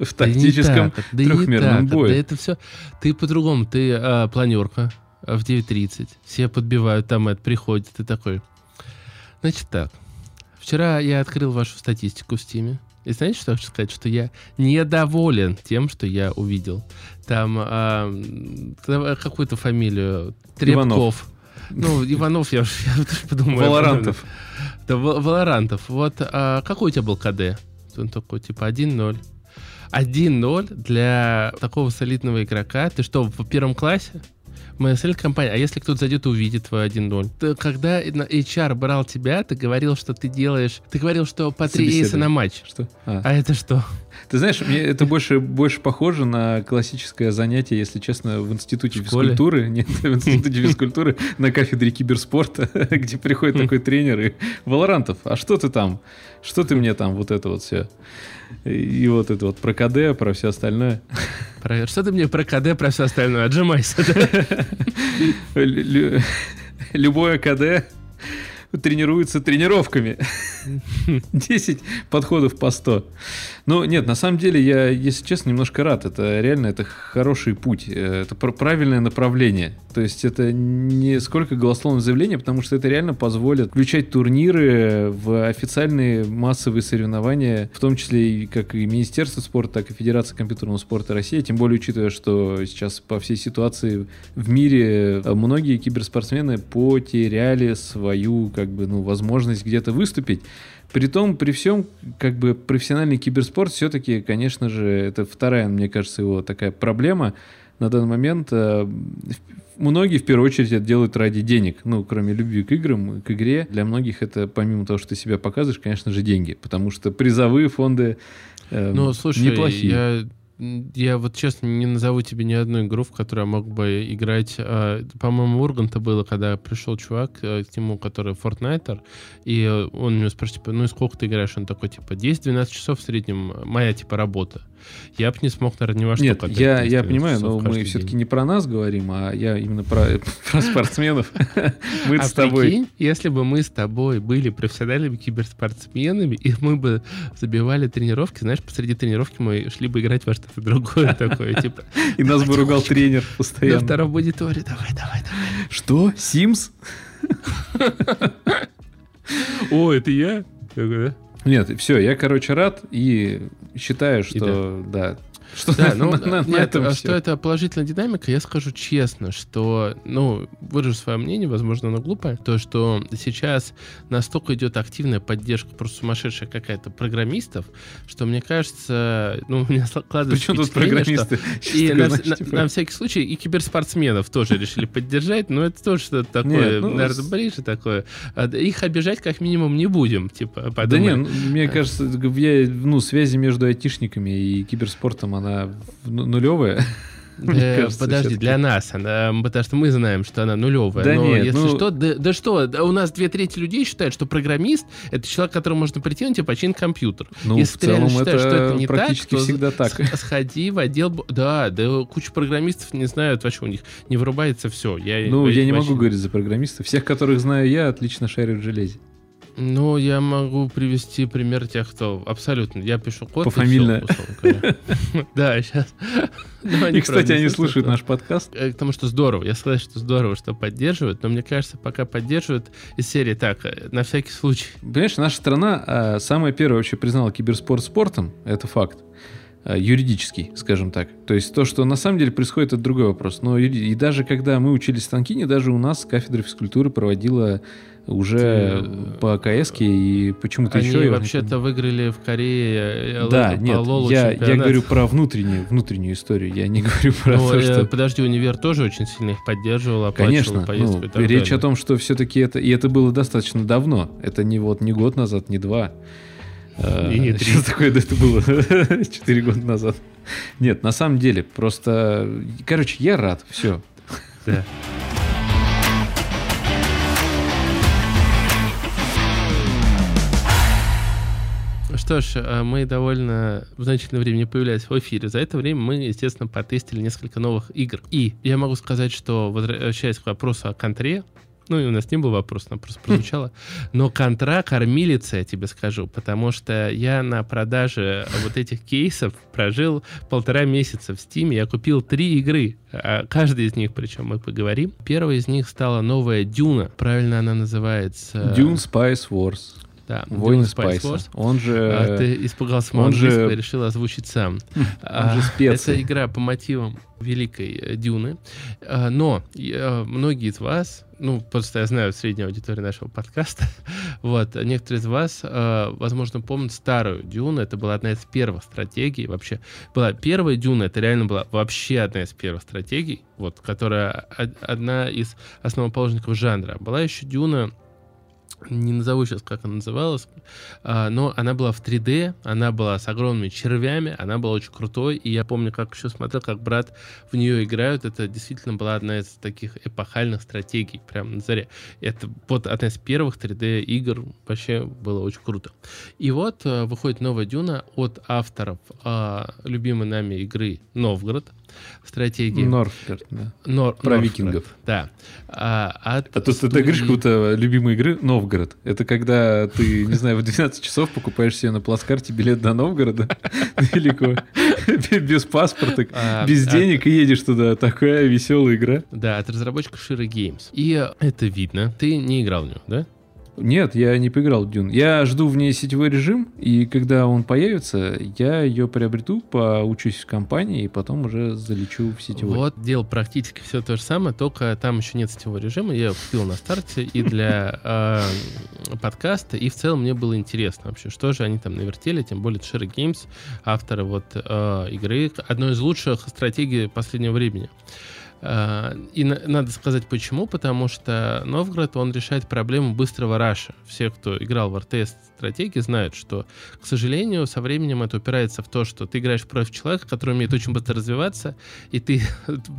в тактическом да трехмерном да бою. Да это все, ты по-другому, ты э, планерка в девять тридцать, все подбивают, там это приходит, ты такой, значит так, вчера я открыл вашу статистику в Steam, И знаете, что я хочу сказать? Что я недоволен тем, что я увидел. Там а, какую-то фамилию Трепков. Иванов. Ну, Иванов, я уже подумал. Валорантов. Да, Валорантов. Вот а, какой у тебя был КД? Он такой, типа, один ноль. один ноль для такого солидного игрока. Ты что, в первом классе? эм эс эл-компания. А если кто-то зайдет и увидит твой один ноль? Когда эйч ар брал тебя, ты говорил, что ты делаешь... Ты говорил, что по три эйса на матч. Что? А. а это что? Ты знаешь, мне это больше, больше похоже на классическое занятие, если честно, в институте физкультуры. Нет, в институте физкультуры на кафедре киберспорта, где приходит такой тренер и... Валорантов, а что ты там? Что ты мне там? Вот это вот все. И вот это вот про КД, про все остальное. Про... Что ты мне про КД, про все остальное? Отжимайся. Любое КД тренируется тренировками. десять подходов по сто. Ну, нет, на самом деле, я, если честно, немножко рад. Это реально, это хороший путь. Это правильное направление. То есть это не сколько голословное заявление, потому что это реально позволит включать турниры в официальные массовые соревнования, в том числе и как и Министерство спорта, так и Федерация компьютерного спорта России. Тем более, учитывая, что сейчас по всей ситуации в мире многие киберспортсмены потеряли свою, как бы, ну, возможность где-то выступить. Притом, при всем, как бы, профессиональный киберспорт все-таки, конечно же, это вторая, мне кажется, его такая проблема на данный момент. Многие, в первую очередь, это делают ради денег. Ну, кроме любви к играм, к игре. Для многих это, помимо того, что ты себя показываешь, конечно же, деньги. Потому что призовые фонды э, ну, слушай, неплохие. Я... Я вот честно не назову тебе ни одну игру, в которую я мог бы играть. По-моему, у Урганта было, когда пришел чувак к нему, который фортнайтер, и он меня спрашивает, типа, ну и сколько ты играешь? Он такой, типа, десять-двенадцать часов в среднем моя, типа, работа. Я бы не смог, наверное, ни во что. Нет, я, я понимаю, но мы все-таки день. Не про нас говорим, а я именно про, про спортсменов. Мы с тобой. Прикинь, если бы мы с тобой были профессиональными киберспортсменами, и мы бы забивали тренировки, знаешь, посреди тренировки мы шли бы играть во что-то другое такое, типа. И нас бы ругал тренер постоянно. На втором мониторе, давай, давай, давай. Что? Sims? О, это я? Нет, все, я, короче, рад и считаю, что... И да. да. Что, да, ну, на, на, нет, на этом что это положительная динамика, я скажу честно, что, ну, выражу свое мнение, возможно, оно глупое, то, что сейчас настолько идет активная поддержка, просто сумасшедшая какая-то, программистов, что, мне кажется, ну, у меня складывается впечатление, что... И на, значит, на, типа... на всякий случай и киберспортсменов тоже решили поддержать, но это тоже что-то такое, наверное, ближе такое. Их обижать как минимум не будем, типа, подумаем. Да не, мне кажется, ну, связи между айтишниками и киберспортом, она Она нулевая. Э, кажется, подожди, все-таки. Для нас она, потому что мы знаем, что она нулевая. Да, но нет, если ну... что, да, да что, да, у нас две трети людей считают, что программист — это человек, которому можно прийти, он тебе починит компьютер. Ну, если в ты целом считаешь, это что это не практически так, всегда то так. Сходи в отдел... Да, да, куча программистов не знают вообще, у них не вырубается все. Я, ну, я не вообще... могу говорить за программистов. Всех, которых знаю я, отлично шарю в железе. Ну, я могу привести пример тех, кто... Абсолютно. Я пишу код. Пофамильно. Да, сейчас. И, кстати, они слушают наш подкаст. Потому что здорово. Я сказал, что здорово, что поддерживают. Но мне кажется, пока поддерживают из серии так, на всякий случай. Понимаешь, наша страна самая первая вообще признала киберспорт спортом. Это факт. Юридический, скажем так. То есть то, что на самом деле происходит, это другой вопрос. Но и даже когда мы учились в Танкине, даже у нас кафедра физкультуры проводила... Уже ты... по КСке и почему-то они еще... Они вообще-то выиграли в Корее... Да, л- нет, л- я, я говорю про внутреннюю, внутреннюю историю, я не говорю про но, то, э, что... Подожди, универ тоже очень сильно их поддерживал, оплачивал конечно, поездку ну, и так речь далее. О том, что все-таки это... И это было достаточно давно, это не, вот, не год назад, не два... И нет, что такое это было четыре года назад. Нет, на самом деле, просто... Короче, я рад, все. Да. Что ж, мы довольно в значительное время не появлялись в эфире. За это время мы, естественно, потестили несколько новых игр. И я могу сказать, что, возвращаясь к вопросу о контре, ну, и у нас не был вопрос, она просто прозвучала. Но контра кормилица, я тебе скажу, потому что я на продаже вот этих кейсов прожил полтора месяца в Steam. Я купил три игры, каждая из них, причем мы поговорим. Первая из них стала новая Дюна, правильно она называется? Dune Spice Wars. Да, Дюн Spice Wars. Он же... А, ты испугался моего английского и решил озвучить сам. Он же спец. Это игра по мотивам великой Дюны. Но многие из вас, ну, просто я знаю среднюю аудиторию нашего подкаста, вот, некоторые из вас, возможно, помнят старую Дюну. Это была одна из первых стратегий вообще. Была первая Дюна, это реально была вообще одна из первых стратегий, вот, которая одна из основоположников жанра. Была еще Дюна... не назову сейчас, как она называлась, но она была в три дэ, она была с огромными червями, она была очень крутой, и я помню, как еще смотрел, как брат в нее играют, это действительно была одна из таких эпохальных стратегий, прямо на заре. Это вот одна из первых три дэ игр, вообще было очень круто. И вот выходит новая Дюна от авторов любимой нами игры «Новгород», стратегии. Норфорд, да. Нор... Про Норфорд. Викингов. Да. А, от а то, что студии... ты говоришь, как будто любимые игры Новгород. Это когда ты, не знаю, в двенадцать часов покупаешь себе на плацкарте билет до Новгорода далеко, без паспорта, без денег и едешь туда. Такая веселая игра. Да, от разработчиков Шира Геймс. И это видно. Ты не играл в нее, да? Нет, я не поиграл в Дюн. Я жду в ней сетевой режим, и когда он появится, я ее приобрету, поучусь в компании, и потом уже залечу в сетевой. Вот, делал практически все то же самое, только там еще нет сетевого режима. Я его купил на старте и для подкаста, и в целом мне было интересно вообще, что же они там навертели, тем более Шира Геймс, авторы вот игры, одной из лучших стратегий последнего времени. И надо сказать почему, потому что Новгород, он решает проблему быстрого раша. Все, кто играл в эр ти эс-стратегии, знают, что, к сожалению, со временем это упирается в то, что ты играешь против человека, который умеет очень быстро развиваться, и ты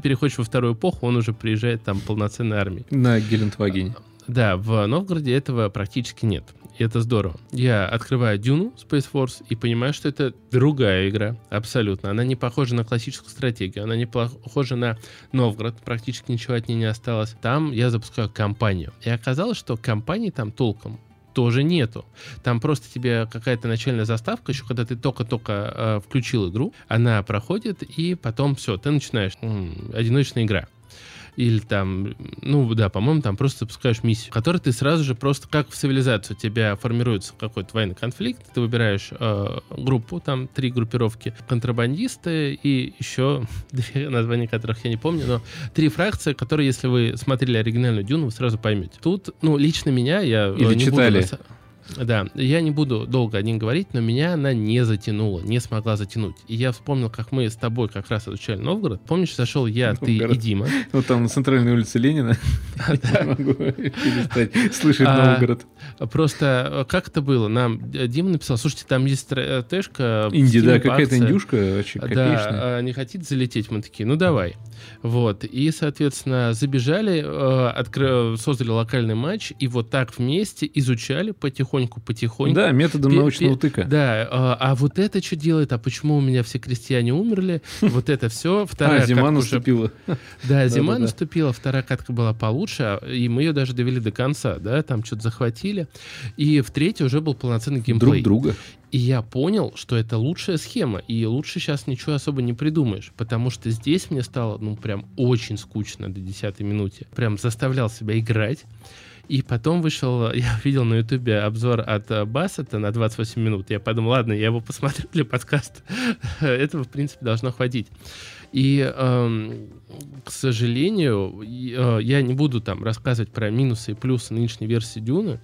переходишь во вторую эпоху, он уже приезжает там полноценной армией. На Гелендвагене. Да, в Новгороде этого практически нет. И это здорово. Я открываю Дюну Space Wars и понимаю, что это другая игра. Абсолютно. Она не похожа на классическую стратегию. Она не похожа на Новгород. Практически ничего от ней не осталось. Там я запускаю кампанию. И оказалось, что кампании там толком тоже нету. Там просто тебе какая-то начальная заставка, еще когда ты только-только э, включил игру, она проходит, и потом все, ты начинаешь. М-м, одиночная игра. Или там, ну да, по-моему, там просто запускаешь миссию, в которой ты сразу же просто, как в цивилизацию, у тебя формируется какой-то военный конфликт, ты выбираешь э, группу, там три группировки, контрабандисты и еще две, названия которых я не помню, но три фракции, которые, если вы смотрели оригинальную Дюну, вы сразу поймете. Тут, ну, лично меня, я Или не читали. буду... Да, я не буду долго о ней говорить, но меня она не затянула, не смогла затянуть. И я вспомнил, как мы с тобой как раз изучали Новгород. Помнишь, зашел я, Новгород. Ты и Дима. Ну, там на центральной улице Ленина. Я не могу перестать слышать Новгород. Просто как это было? Нам Дима написал, слушайте, там есть тэшка. Инди, да, какая-то индюшка вообще копеечная. Да, не хотите залететь? Мы такие, ну давай. Вот, и, соответственно, забежали, э, откры... создали локальный матч, и вот так вместе изучали потихоньку-потихоньку. Да, методом пе- научного пе- тыка. Да, э, а вот это что делает, а почему у меня все крестьяне умерли, вот это все. Вторая а, зима наступила. Уже... Да, зима Да-да-да. наступила, вторая катка была получше, и мы ее даже довели до конца, да, там что-то захватили, и в третьей уже был полноценный геймплей. Друг друга. И я понял, что это лучшая схема, и лучше сейчас ничего особо не придумаешь, потому что здесь мне стало, ну, прям очень скучно до десятой минуты. Прям заставлял себя играть. И потом вышел, я видел на ютубе обзор от Бассета на двадцать восемь минут. Я подумал, ладно, я его посмотрю для подкаста. Этого, в принципе, должно хватить. И, эм, к сожалению, я не буду там рассказывать про минусы и плюсы нынешней версии Дюны.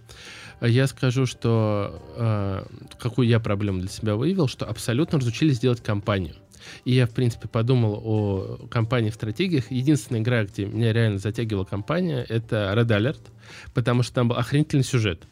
Я скажу, что э, какую я проблему для себя выявил, что абсолютно разучились делать кампанию. И я, в принципе, подумал о кампании в стратегиях. Единственная игра, где меня реально затягивала кампания, это Red Alert, потому что там был охренительный сюжет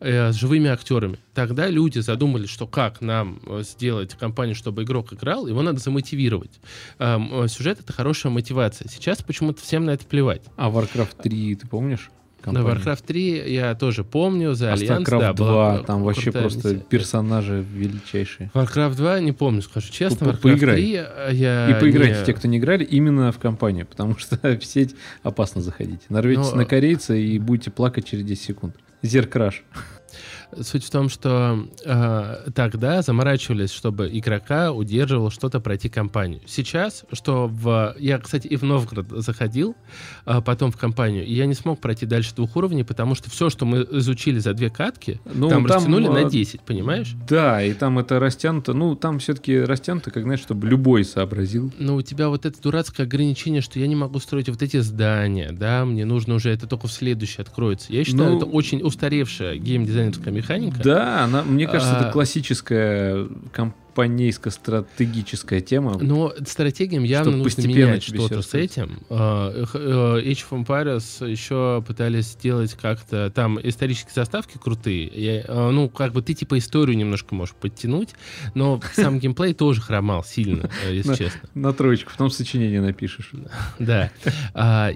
э, с живыми актерами. Тогда люди задумались, что как нам сделать кампанию, чтобы игрок играл, его надо замотивировать. Э, сюжет — это хорошая мотивация. Сейчас почему-то всем на это плевать. А Warcraft три ты помнишь? Компания. На Warcraft три я тоже помню, за Альянс. Warcraft два, там вообще просто миссия. Персонажи величайшие. Warcraft два не помню, скажу честно. Warcraft три я... И поиграйте, не... те, кто не играли, именно в компанию, потому что в сеть опасно заходить. Нарветесь Но... на корейца и будете плакать через десять секунд. Зеркраш. Суть в том, что э, тогда заморачивались, чтобы игрока удерживало что-то пройти кампанию. Сейчас, что в... Я, кстати, и в Новгород заходил, э, потом в кампанию, и я не смог пройти дальше двух уровней, потому что все, что мы изучили за две катки, ну, там, там растянули а... на десять, понимаешь? Да, и там это растянуто, ну, там все-таки растянуто, как, знаешь, чтобы любой сообразил. Но у тебя вот это дурацкое ограничение, что я не могу строить вот эти здания, да, мне нужно уже, это только в следующее откроется. Я считаю, ну... это очень устаревшая геймдизайнерская механика. Механика. Да, она, мне кажется, а... это классическая компанейско-стратегическая тема. Но стратегиям явно нужно менять что-то с этим. Age of Empires еще пытались сделать как-то... Там исторические заставки крутые. Я, ну, как бы ты типа историю немножко можешь подтянуть, но сам геймплей тоже хромал сильно, если честно. На троечку, потом сочинение напишешь. Да.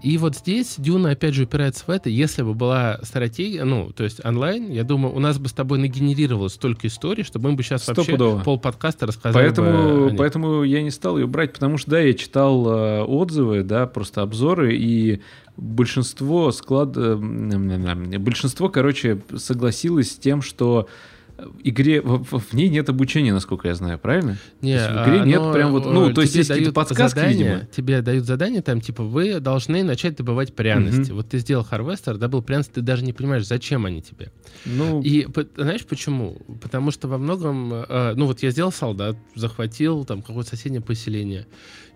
И вот здесь Дюна опять же упирается в это. Если бы была стратегия, ну, то есть онлайн, я думаю, у нас бы с тобой нагенерировалось столько историй, что мы бы сейчас вообще... полподкаста рассказали. Поэтому, поэтому я не стал ее брать, потому что, да, я читал э, отзывы, да, просто обзоры, и большинство склад... большинство, короче, согласилось с тем, что игре в, в ней нет обучения, насколько я знаю, правильно? Не, то есть в игре а, нет прям вот... Ну, то есть есть какие-то подсказки, задания, видимо. Тебе дают задание, там, типа, вы должны начать добывать пряности. Mm-hmm. Вот ты сделал харвестер, добыл пряности, ты даже не понимаешь, зачем они тебе. Ну... И знаешь, почему? Потому что во многом... Э, ну, вот я сделал солдат, захватил там какое-то соседнее поселение.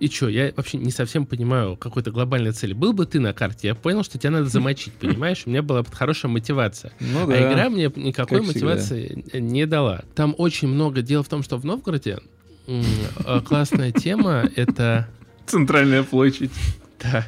И что? Я вообще не совсем понимаю какой-то глобальной цели. Был бы ты на карте, я понял, что тебя надо замочить, понимаешь? У меня была хорошая мотивация. Ну, да. А игра мне никакой как мотивации... не дала. Там очень много. Дело в том, что в Новгороде классная тема — это... Центральная площадь. Да.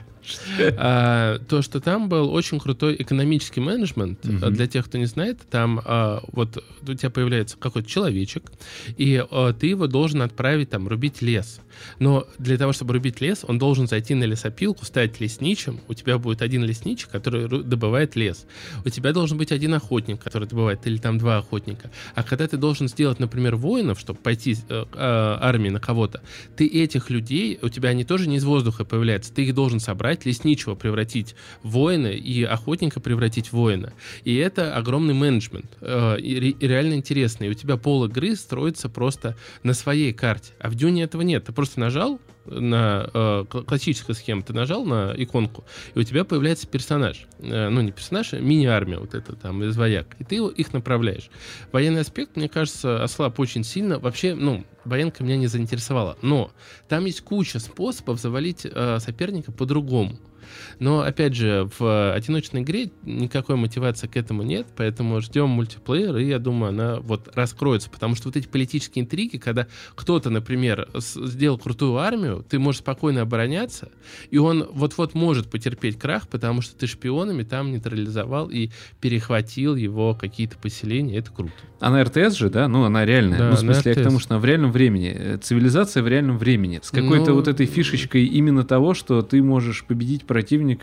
А, то, что там был очень крутой экономический менеджмент. Mm-hmm. Для тех, кто не знает, там а, вот у тебя появляется какой-то человечек, и а, ты его должен отправить там рубить лес. Но для того, чтобы рубить лес, он должен зайти на лесопилку, стать лесничим. У тебя будет один лесничий, который добывает лес. У тебя должен быть один охотник, который добывает, или там два охотника. А когда ты должен сделать, например, воинов, чтобы пойти э, армии на кого-то, ты этих людей, у тебя они тоже не из воздуха появляются, ты их должен собрать, лесничего превратить в воина и охотника превратить в воина. И это огромный менеджмент. Э, и, и реально интересный. И у тебя пол игры строится просто на своей карте. А в Дюне этого нет. Ты просто нажал на э, классическую схему, ты нажал на иконку, и у тебя появляется персонаж. Э, ну, не персонаж, а мини-армия вот эта там из вояк. И ты их направляешь. Военный аспект, мне кажется, ослаб очень сильно. Вообще, ну, военка меня не заинтересовала. Но там есть куча способов завалить э, соперника по-другому. Но, опять же, в одиночной игре никакой мотивации к этому нет, поэтому ждем мультиплеер, и я думаю, она вот раскроется, потому что вот эти политические интриги, когда кто-то, например, сделал крутую армию, ты можешь спокойно обороняться, и он вот-вот может потерпеть крах, потому что ты шпионами там нейтрализовал и перехватил его какие-то поселения, это круто. Она эр тэ эс же, да? Ну, она реальная. Да, ну, в смысле, потому что она в реальном времени. Цивилизация в реальном времени. С какой-то ну... вот этой фишечкой именно того, что ты можешь победить противника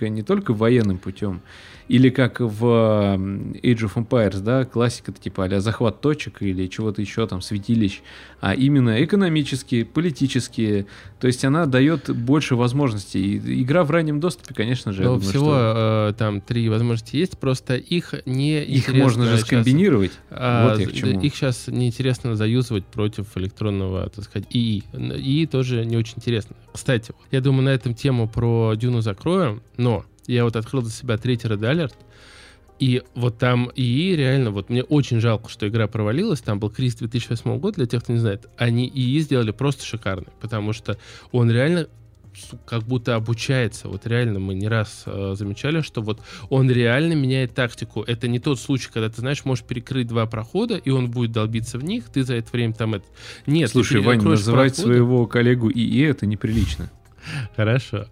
не только военным путем, или как в Age of Empires, да, классика типа а-ля захват точек или чего-то еще там, святилищ, а именно экономические, политические, то есть она дает больше возможностей. И игра в раннем доступе, конечно же, но я думаю, всего что... э, там три возможности есть, просто их не их можно же скомбинировать. А, вот я к чему. Их сейчас неинтересно заюзывать против электронного, так сказать, ИИ. ИИ тоже не очень интересно. Кстати, я думаю, на этом тему про Дюну закрою. Но я вот открыл для себя третий Red Alert, и вот там ИИ реально, вот мне очень жалко, что игра провалилась, там был кризис две тысячи восьмого года, для тех, кто не знает, они ИИ сделали просто шикарный, потому что он реально как будто обучается. Вот реально мы не раз э, замечали, что вот он реально меняет тактику. Это не тот случай, когда ты, знаешь, можешь перекрыть два прохода, и он будет долбиться в них, ты за это время там это... Нет, слушай, Вань, называть проходы... своего коллегу ИИ это неприлично. Хорошо.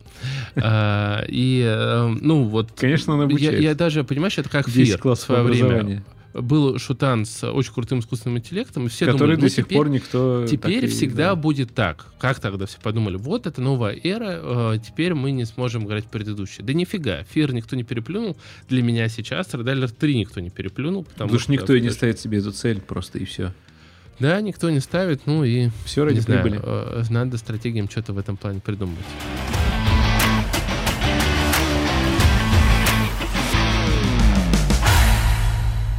А, и, ну, вот... Конечно, он обучается. Я, я даже, понимаешь, это как Фир в свое время. Был шутан с очень крутым искусственным интеллектом, и все который думали, ну, до сих теперь, пор никто... Теперь и, всегда да. будет так. Как тогда все подумали? Вот, это новая эра, э, теперь мы не сможем играть в предыдущие. Да нифига, Фир никто не переплюнул. Для меня сейчас Red Alert три никто не переплюнул. Потому Потому что никто и не ставит себе эту цель просто, и все. Да, никто не ставит, ну и все ради прибыли. Надо стратегиям что-то в этом плане придумывать.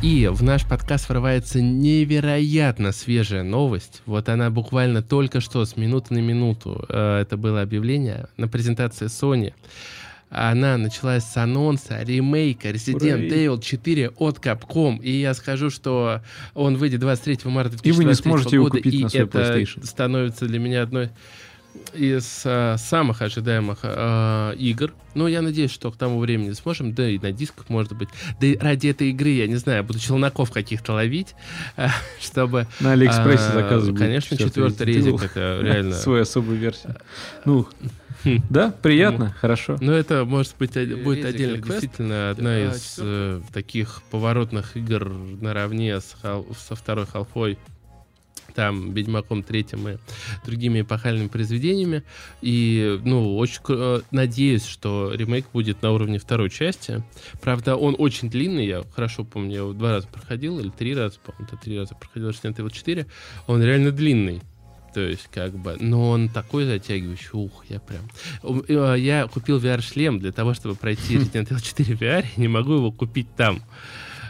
И в наш подкаст врывается невероятно свежая новость. Вот она буквально только что, с минуты на минуту, э, это было объявление на презентации Sony. Она началась с анонса ремейка Resident Evil четыре от Capcom. И я скажу, что он выйдет двадцать третьего марта две тысячи двадцать третьего года. И вы не сможете его купить на свой PlayStation. Становится для меня одной из э, самых ожидаемых э, игр. Но я надеюсь, что к тому времени сможем, да и на дисках, может быть. Да и ради этой игры, я не знаю, буду челноков каких-то ловить, э, чтобы... На Алиэкспрессе э, заказывать. Конечно, четвертый резик, это реально... Свою особую версию. Ну... Да, приятно, ну, хорошо. Но это, может быть, од- будет отдельный квест. Действительно, одна да, из э, таких поворотных игр наравне с хал- со второй Half-Life, там, Ведьмаком третьим и другими эпохальными произведениями. И, ну, очень э, надеюсь, что ремейк будет на уровне второй части. Правда, он очень длинный, я хорошо помню, я его два раза проходил, или три раза, по-моему, три раза проходил Resident Evil четыре. Он реально длинный. То есть, как бы, но он такой затягивающий, ух, я прям... Я купил ви ар-шлем для того, чтобы пройти Resident Evil четыре в ви ар, не могу его купить там.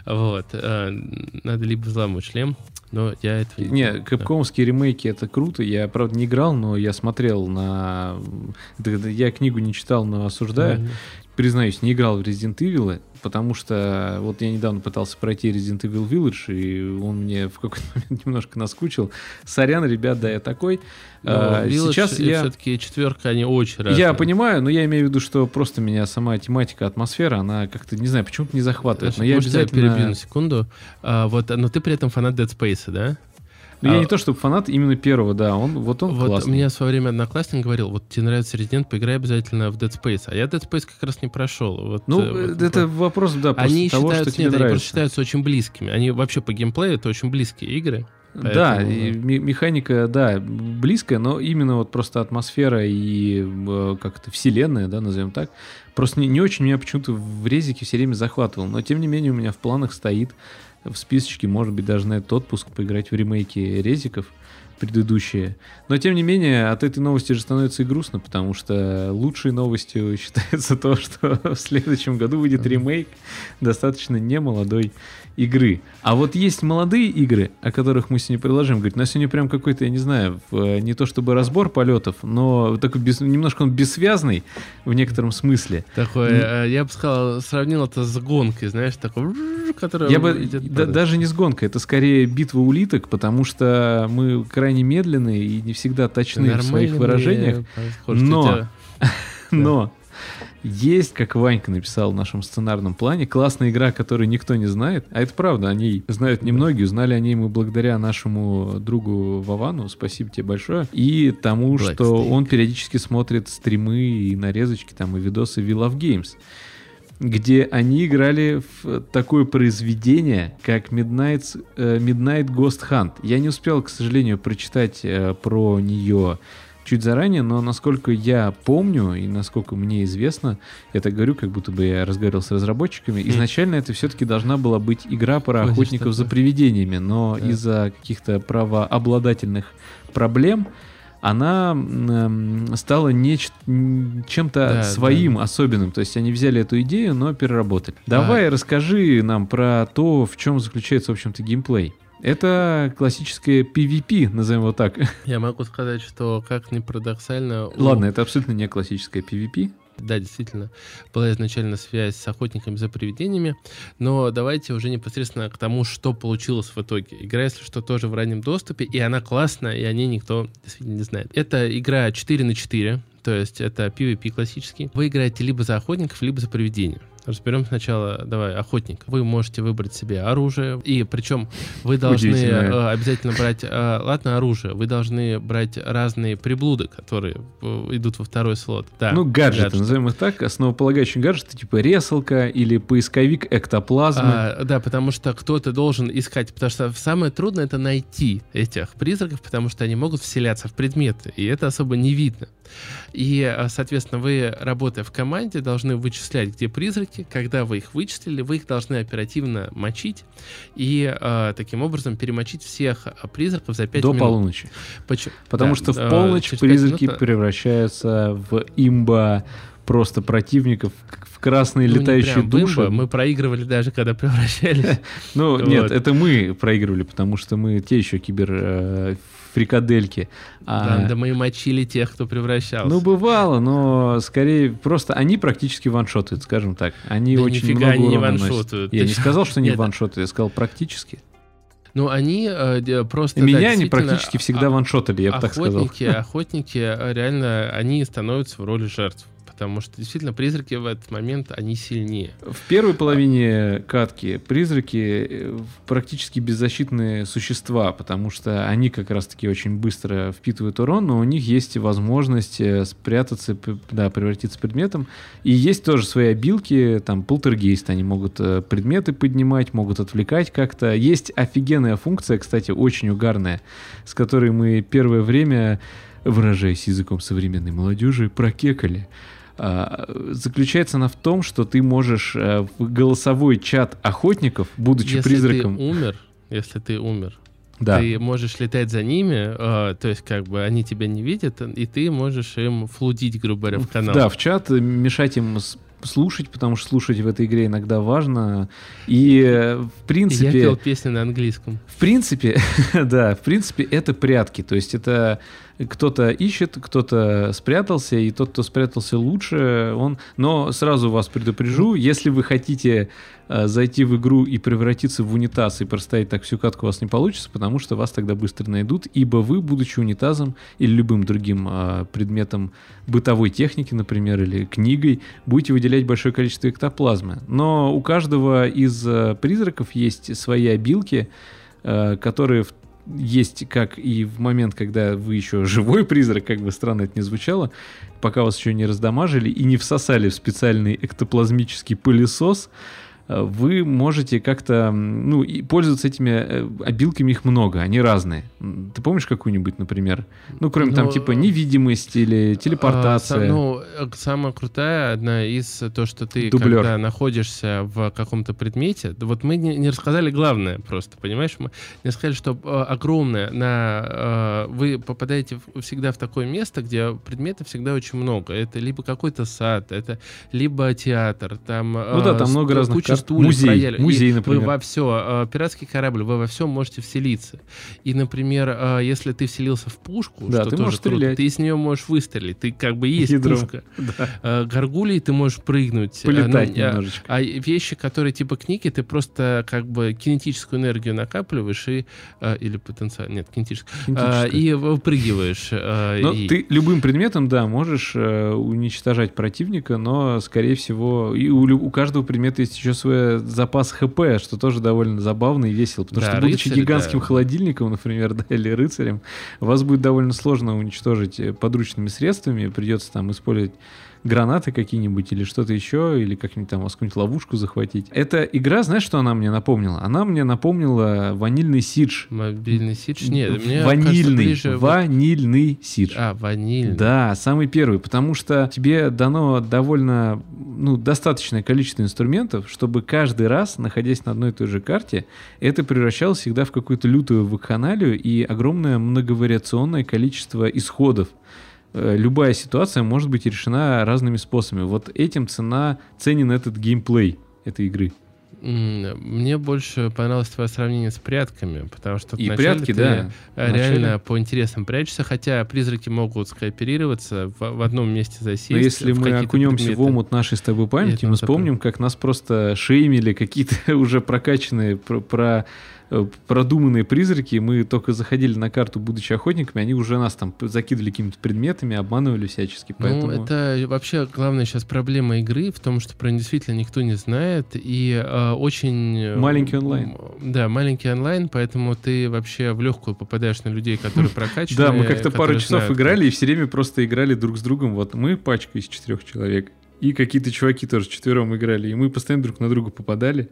Вот. Надо либо взламывать шлем, но я этого не... Не, капкомские ремейки — это круто, я, правда, не играл, но я смотрел на... Я книгу не читал, но осуждаю. Mm-hmm. Признаюсь, не играл в Resident Evil, потому что вот я недавно пытался пройти Resident Evil Village, и он мне в какой-то момент немножко наскучил. Сорян, ребят, да, я такой. Ну, а, Village сейчас я... все-таки четверка, они очень разные. Я понимаю, но я имею в виду, что просто меня сама тематика, атмосфера, она как-то, не знаю, почему-то не захватывает. Но я обязательно... тебя перебью на секунду? А, вот, но ты при этом фанат Dead Space, да? Ну, а... я не то чтобы фанат именно первого, да, он вот он вот классный. У меня в свое время одноклассник говорил, вот тебе нравится Resident, поиграй обязательно в Dead Space. А я Dead Space как раз не прошел. Вот, ну, вот, это вот. Вопрос, да, просто они того, считаются, что нет, тебе нравится. Они просто считаются очень близкими. Они вообще по геймплею это очень близкие игры. Поэтому... Да, и механика, да, близкая, но именно вот просто атмосфера и как-то вселенная, да, назовем так, просто не, не очень меня почему-то в резике все время захватывал. Но, тем не менее, у меня в планах стоит в списочке, может быть, даже на этот отпуск поиграть в ремейки резиков предыдущие. Но, тем не менее, от этой новости же становится и грустно, потому что лучшей новостью считается то, что в следующем году выйдет ремейк достаточно немолодой игры. А вот есть молодые игры, о которых мы сегодня предложим. Говорит, у нас сегодня прям какой-то, я не знаю, не то чтобы разбор полетов, но такой без, немножко он бессвязный в некотором смысле. Такой, но... я бы сказал, сравнил это с гонкой, знаешь, такой... Которая я бы, да, даже не с гонкой, это скорее битва улиток, потому что мы крайне медленные и не всегда точны нормально в своих выражениях. Но, но есть, как Ванька написал в нашем сценарном плане, классная игра, которую никто не знает. А это правда, о ней знают немногие. Узнали о ней мы благодаря нашему другу Вовану. Спасибо тебе большое. И тому, Black что Steak. Он периодически смотрит стримы и нарезочки, там, и видосы We Love Games, где они играли в такое произведение, как Midnight, Midnight Ghost Hunt. Я не успел, к сожалению, прочитать про нее чуть заранее, но насколько я помню и насколько мне известно, я так говорю, как будто бы я разговаривал с разработчиками, изначально это все-таки должна была быть игра про охотников за привидениями, но да. из-за каких-то правообладательных проблем она э, стала неч- чем-то да, своим, да. особенным. То есть они взяли эту идею, но переработали. Да. Давай расскажи нам про то, в чем заключается, в общем-то, геймплей. Это классическое пи ви пи, назовем его так. Я могу сказать, что как ни парадоксально... Ладно, это абсолютно не классическое пи ви пи. Да, действительно, была изначально связь с охотниками за привидениями, но давайте уже непосредственно к тому, что получилось в итоге. Игра, если что, тоже в раннем доступе, и она классная, и о ней никто действительно не знает. Это игра четыре на четыре, то есть это пи ви пи классический. Вы играете либо за охотников, либо за привидения. Разберем сначала, давай, охотник. Вы можете выбрать себе оружие, и причем вы должны э, обязательно брать, э, ладно, оружие, вы должны брать разные приблуды, которые э, идут во второй слот. Да, ну, гаджеты, гаджеты, назовем их так, основополагающие гаджеты, типа ресалка или поисковик эктоплазмы. А, да, потому что кто-то должен искать, потому что самое трудное — это найти этих призраков, потому что они могут вселяться в предметы, и это особо не видно. И, соответственно, вы, работая в команде, должны вычислять, где призраки. Когда вы их вычислили, вы их должны оперативно мочить и э, таким образом перемочить всех призраков за пять минут. До полуночи. Поч- Потому да, что в полночь призраки минут... превращаются в имба просто противников, в в красные ну, летающие души. Бымба. Мы проигрывали даже, когда превращались. Ну, вот. Нет, это мы проигрывали, потому что мы те еще киберфрикадельки. Да, а... да мы мочили тех, кто превращался. Ну, бывало, но скорее просто они практически ваншотают, скажем так. Они да очень много они не ваншотают. Я Ты не что? сказал, что они ваншотают, я сказал практически. Ну, они э, просто... И меня да, они практически всегда а, ваншотали, я бы так сказал. Охотники, реально, они становятся в роли жертв. Потому что, действительно, призраки в этот момент, они сильнее. В первой половине катки призраки практически беззащитные существа, потому что они как раз-таки очень быстро впитывают урон, но у них есть возможность спрятаться, да, превратиться предметом. И есть тоже свои обилки, там, полтергейст, они могут предметы поднимать, могут отвлекать как-то. Есть офигенная функция, кстати, очень угарная, с которой мы первое время, выражаясь языком современной молодежи, прокекали. Заключается она в том, что ты можешь в голосовой чат охотников, будучи если призраком... Ты умер, если ты умер, да. ты можешь летать за ними, то есть как бы они тебя не видят, и ты можешь им флудить, грубо говоря, в канал. Да, в чат, мешать им слушать, потому что слушать в этой игре иногда важно. И в принципе... Я пел песни на английском. В принципе, да, в принципе это прятки, то есть это... Кто-то ищет, кто-то спрятался, и тот, кто спрятался лучше, он... Но сразу вас предупрежу, если вы хотите э, зайти в игру и превратиться в унитаз, и простоять так всю катку, у вас не получится, потому что вас тогда быстро найдут, ибо вы, будучи унитазом или любым другим э, предметом бытовой техники, например, или книгой, будете выделять большое количество эктоплазмы. Но у каждого из э, призраков есть свои обилки, э, которые... в Есть, как и в момент, когда вы еще живой призрак, как бы странно это ни звучало, пока вас еще не раздамажили и не всосали в специальный эктоплазмический пылесос, вы можете как-то, ну, и пользоваться этими обилками, их много, они разные. Ты помнишь какую-нибудь, например? Ну, кроме ну, там типа невидимость или телепортация. Сам, ну, самая крутая одна из то, что ты, Дублер. когда находишься в каком-то предмете, вот мы не, не рассказали главное просто, понимаешь? Мы не сказали, что огромное, на, вы попадаете всегда в такое место, где предметов всегда очень много. Это либо какой-то сад, это либо театр. Там, ну да, там сто, много разных куча Стулья, музей, прояли, музей, например. Вы во все, э, пиратский корабль, вы во все можете вселиться. И, например, э, если ты вселился в пушку, да, что ты тоже круто, стрелять. ты из нее можешь выстрелить, ты как бы есть Ядро. пушка. Да. Э, горгулей ты можешь прыгнуть. Полетать э, немножечко. А, а вещи, которые типа книги, ты просто как бы кинетическую энергию накапливаешь и... Э, или потенциально... Нет, кинетическую. Э, и выпрыгиваешь. Э, но и... Ты любым предметом, да, можешь э, уничтожать противника, но, скорее всего, и у, у каждого предмета есть еще свой запас ХП, что тоже довольно забавно и весело, потому да, что, будучи рыцарь, гигантским да. холодильником, например, да, или рыцарем, вас будет довольно сложно уничтожить подручными средствами, придется там использовать гранаты какие-нибудь или что-то еще, или как-нибудь там какую-нибудь ловушку захватить. Эта игра, знаешь, что она мне напомнила? Она мне напомнила ванильный сидж. Мобильный сидж? Нет, мне ванильный, кажется, ближе... Ванильный сидж. А, ванильный. Да, самый первый, потому что тебе дано довольно, ну, достаточное количество инструментов, чтобы каждый раз, находясь на одной и той же карте, это превращалось всегда в какую-то лютую вакханалию и огромное многовариационное количество исходов. Любая ситуация может быть решена разными способами. Вот этим цена, ценен этот геймплей этой игры. Мне больше понравилось твое сравнение с прятками, потому что и прятки, ты да, реально вначале... по интересам прячешься, хотя призраки могут скооперироваться, в, в одном месте засесть. Но если мы окунемся предметы. в омут нашей с тобой памяти, мы вспомним, запомнил. как нас просто шеймили какие-то уже прокачанные, про... про... продуманные призраки, мы только заходили на карту, будучи охотниками, они уже нас там закидывали какими-то предметами, обманывали всячески. Поэтому... Ну, это вообще главная сейчас проблема игры в том, что про нее действительно никто не знает, и э, очень... Маленький онлайн. Да, маленький онлайн, поэтому ты вообще в легкую попадаешь на людей, которые прокачаны. Да, мы как-то пару часов играли, и все время просто играли друг с другом. Вот мы пачка из четырех человек, и какие-то чуваки тоже четвером играли, и мы постоянно друг на друга попадали.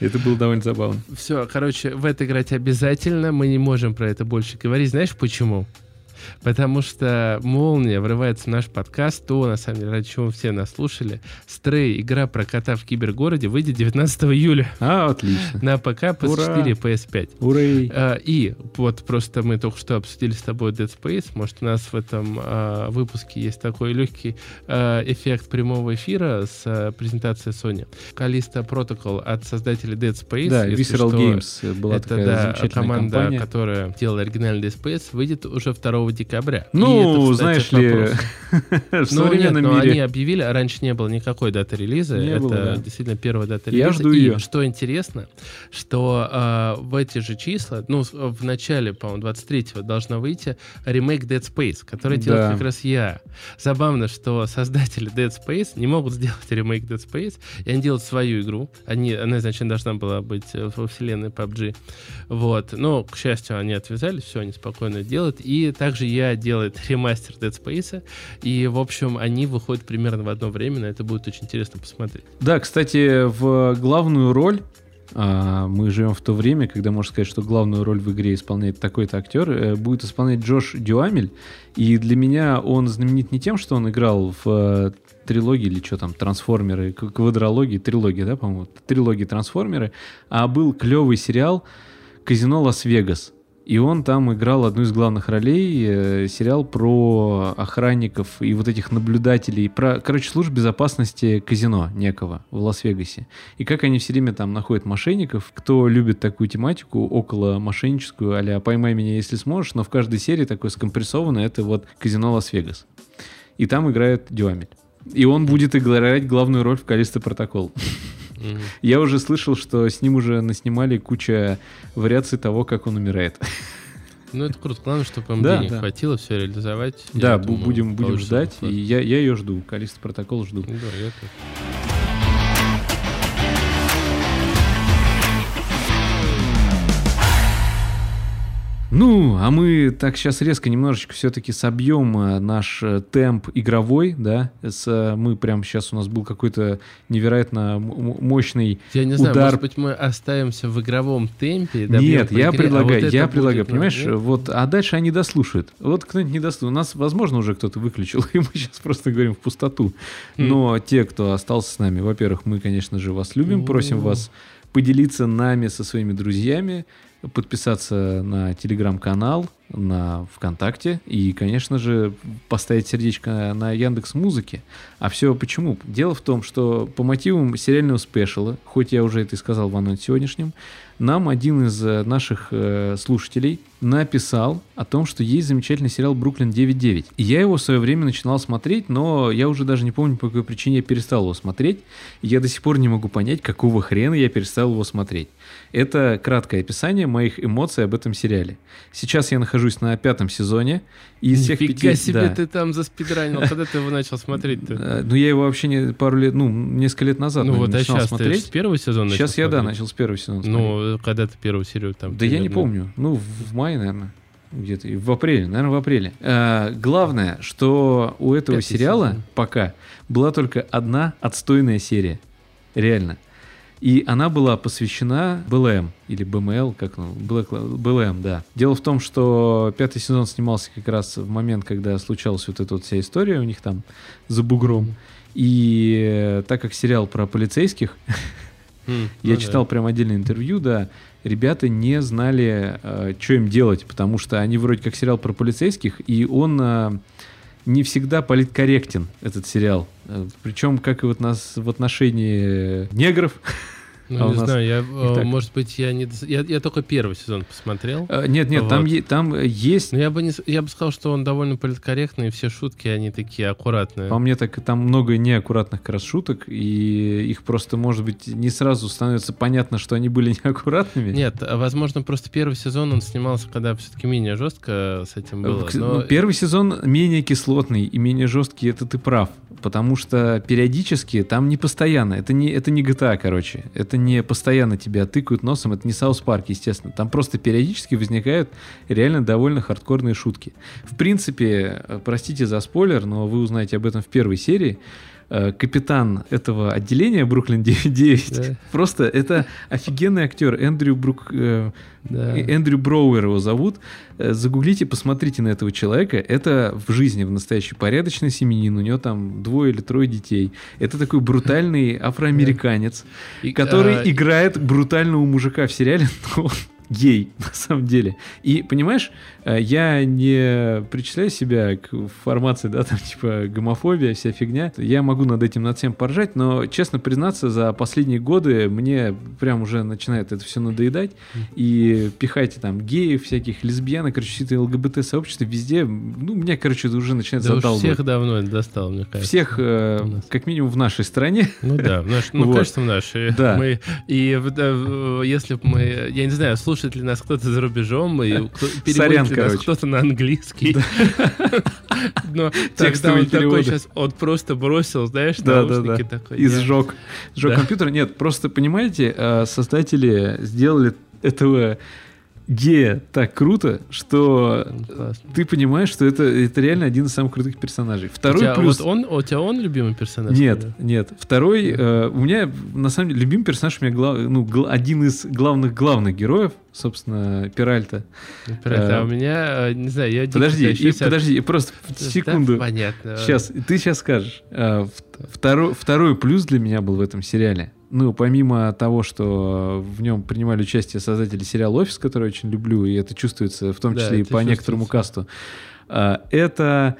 Это было довольно забавно. Все, короче, в это играть обязательно. Мы не можем про это больше говорить. Знаешь, почему? потому что «Молния» врывается в наш подкаст, то, на самом деле, ради чего все нас слушали. «Стрей. Игра про кота в кибергороде» выйдет девятнадцатого июля. А, отлично. На ПК, пи эс четыре и пи эс пять. Ура! И вот просто мы только что обсудили с тобой Dead Space. Может, у нас в этом а, выпуске есть такой легкий а, эффект прямого эфира с а, презентацией Sony. Callisto Protocol от создателей Dead Space. Да, Visceral Games была это, такая да, замечательная команда, компания, которая делала оригинальный Dead Space, выйдет уже второго декабря. Ну, это, кстати, знаешь ли, в современном мире... Ну, они объявили, а раньше не было никакой даты релиза. Это действительно первая дата релиза. Я жду ее. Что интересно, что в эти же числа, ну, в начале, по-моему, двадцать третьего должна выйти ремейк Dead Space, который делает как раз я. Забавно, что создатели Dead Space не могут сделать ремейк Dead Space, и они делают свою игру. Они, она изначально должна была быть во вселенной пабг. Вот. Но, к счастью, они отвязались, все, они спокойно делают. И также я делает ремастер Dead Space. И, в общем, они выходят примерно в одно время. На это будет очень интересно посмотреть. Да, кстати, в главную роль... Мы живем в то время, когда можно сказать, что главную роль в игре исполняет такой-то актер, будет исполнять Джош Дюамель. И для меня он знаменит не тем, что он играл в трилогии или что там, трансформеры, квадрологии, трилогии, да, по-моему, трилогии трансформеры, а был клевый сериал «Казино Лас-Вегас». И он там играл одну из главных ролей, э, сериал про охранников и вот этих наблюдателей, про, короче, служб безопасности казино некого в Лас-Вегасе. И как они все время там находят мошенников, кто любит такую тематику, около мошенническую, а-ля «Поймай меня, если сможешь», но в каждой серии такое скомпрессованное, это вот «Казино Лас-Вегас». И там играет Дюамель. И он будет играть главную роль в «Callisto Protocol». Mm-hmm. Я уже слышал, что с ним уже наснимали куча вариаций того, как он умирает. Ну, это круто. Главное, чтобы им да, денег да. хватило все реализовать. Да, я б- думаю, будем, будем ждать. И я, я ее жду. Callisto Protocol жду. Да, я тоже. Ну, а мы так сейчас резко немножечко все-таки собьем наш темп игровой, да, с, мы прямо сейчас, у нас был какой-то невероятно мощный удар. Я не знаю, удар. Может быть, мы оставимся в игровом темпе? Нет, я игре, предлагаю, а вот я предлагаю, будет, понимаешь, нет? Вот, а дальше они дослушают. Вот кто-нибудь не дослушает, у нас, возможно, уже кто-то выключил, и мы сейчас просто говорим в пустоту. Но mm. те, кто остался с нами, во-первых, мы, конечно же, вас любим, mm. просим вас поделиться нами со своими друзьями, подписаться на телеграм-канал, на ВКонтакте и, конечно же, поставить сердечко на Яндекс.Музыке. А все почему? Дело в том, что по мотивам сериального спешала, хоть я уже это и сказал в анонсе сегодняшнем, нам один из наших э, слушателей написал о том, что есть замечательный сериал «Бруклин девять девять». И я его в свое время начинал смотреть, но я уже даже не помню, по какой причине я перестал его смотреть. Я до сих пор не могу понять, какого хрена я перестал его смотреть. Это краткое описание моих эмоций об этом сериале. Сейчас я нахожусь на пятом сезоне. Нифига себе, да. Ты там заспидранил. Когда ты его начал смотреть-то? Ну, я его вообще не, пару лет, ну, несколько лет назад ну, вот, начал а сейчас смотреть. Ты с первого сезона сейчас начал я, смотреть? Да, начал с первого сезона смотреть. Ну, когда ты первую серию там... Да я не помню. Ну, в мае, наверное, где-то. В апреле, наверное, в апреле. А, главное, что у этого Пятый сериала сезон. Пока была только одна отстойная серия. Реально. И она была посвящена БЛМ, или БМЛ, как ну, БЛМ, да. Дело в том, что пятый сезон снимался как раз в момент, когда случалась вот эта вот вся история у них там за бугром. И так как сериал про полицейских, mm, я ну, читал да. прям отдельное интервью, да, ребята не знали, э, что им делать, потому что они вроде как сериал про полицейских, и он... Э, не всегда политкорректен этот сериал. Причем, как и вот нас в отношении негров. Ну, а не знаю, я, может быть, я не... Я, я только первый сезон посмотрел. Нет-нет, вот. там, е, там есть... Но я бы, не, я бы сказал, что он довольно политкорректный, и все шутки, они такие аккуратные. По мне, так там много неаккуратных как раз шуток, и их просто, может быть, не сразу становится понятно, что они были неаккуратными. Нет, возможно, просто первый сезон он снимался, когда все-таки менее жестко с этим было. Но... Ну, первый сезон менее кислотный и менее жесткий, это ты прав, потому что периодически там не постоянно. Это не, это не джи ти эй, короче. Это не постоянно тебя тыкают носом, это не Саус Парк, естественно. Там просто периодически возникают реально довольно хардкорные шутки. В принципе, простите за спойлер, но вы узнаете об этом в первой серии. капитан этого отделения Бруклин девять девять, да. Просто это офигенный актер. Эндрю, Брук, э, да. Эндрю Броуэр его зовут. Загуглите, посмотрите на этого человека. Это в жизни, в настоящий порядочный семьянин. У него там двое или трое детей. Это такой брутальный афроамериканец, да. который а... играет брутального мужика в сериале, но он гей, на самом деле. И, понимаешь, я не причисляю себя к формации, да, там, типа, гомофобия, вся фигня. Я могу над этим, над всем поржать, но, честно признаться, за последние годы мне прям уже начинает это все надоедать. И пихайте там геев, всяких лесбиянок, короче, все это ЛГБТ-сообщество везде. Ну, меня, короче, уже начинает да задалбывать. Всех давно это достало, мне кажется. Всех, э, как минимум, в нашей стране. Ну да, в наш... ну, вот. Кажется, в нашей. Да. Мы... И да, если бы мы... Я не знаю, слушай, слушает ли нас кто-то за рубежом, и переводит Сорян, ли короче. Нас кто-то на английский. Но текстовый перевод. Он просто бросил, знаешь, наушники такой. И сжег компьютер. Нет, просто, понимаете, создатели сделали этого гея так круто, что ты понимаешь, что это, это реально один из самых крутых персонажей. Второй у тебя, плюс... Вот он, у тебя он любимый персонаж? Нет, или? Нет. Второй... Э, у меня, на самом деле, любимый персонаж у меня глав, ну, гла, один из главных-главных героев, собственно, Пиральта. Пиральта, а, а у меня... Не знаю, я... Подожди, и, подожди, просто секунду. Да, понятно. Сейчас, ты сейчас скажешь. Второй, второй плюс для меня был в этом сериале. Ну, помимо того, что в нем принимали участие создатели сериала «Офис», который я очень люблю, и это чувствуется в том числе да, и по некоторому касту, это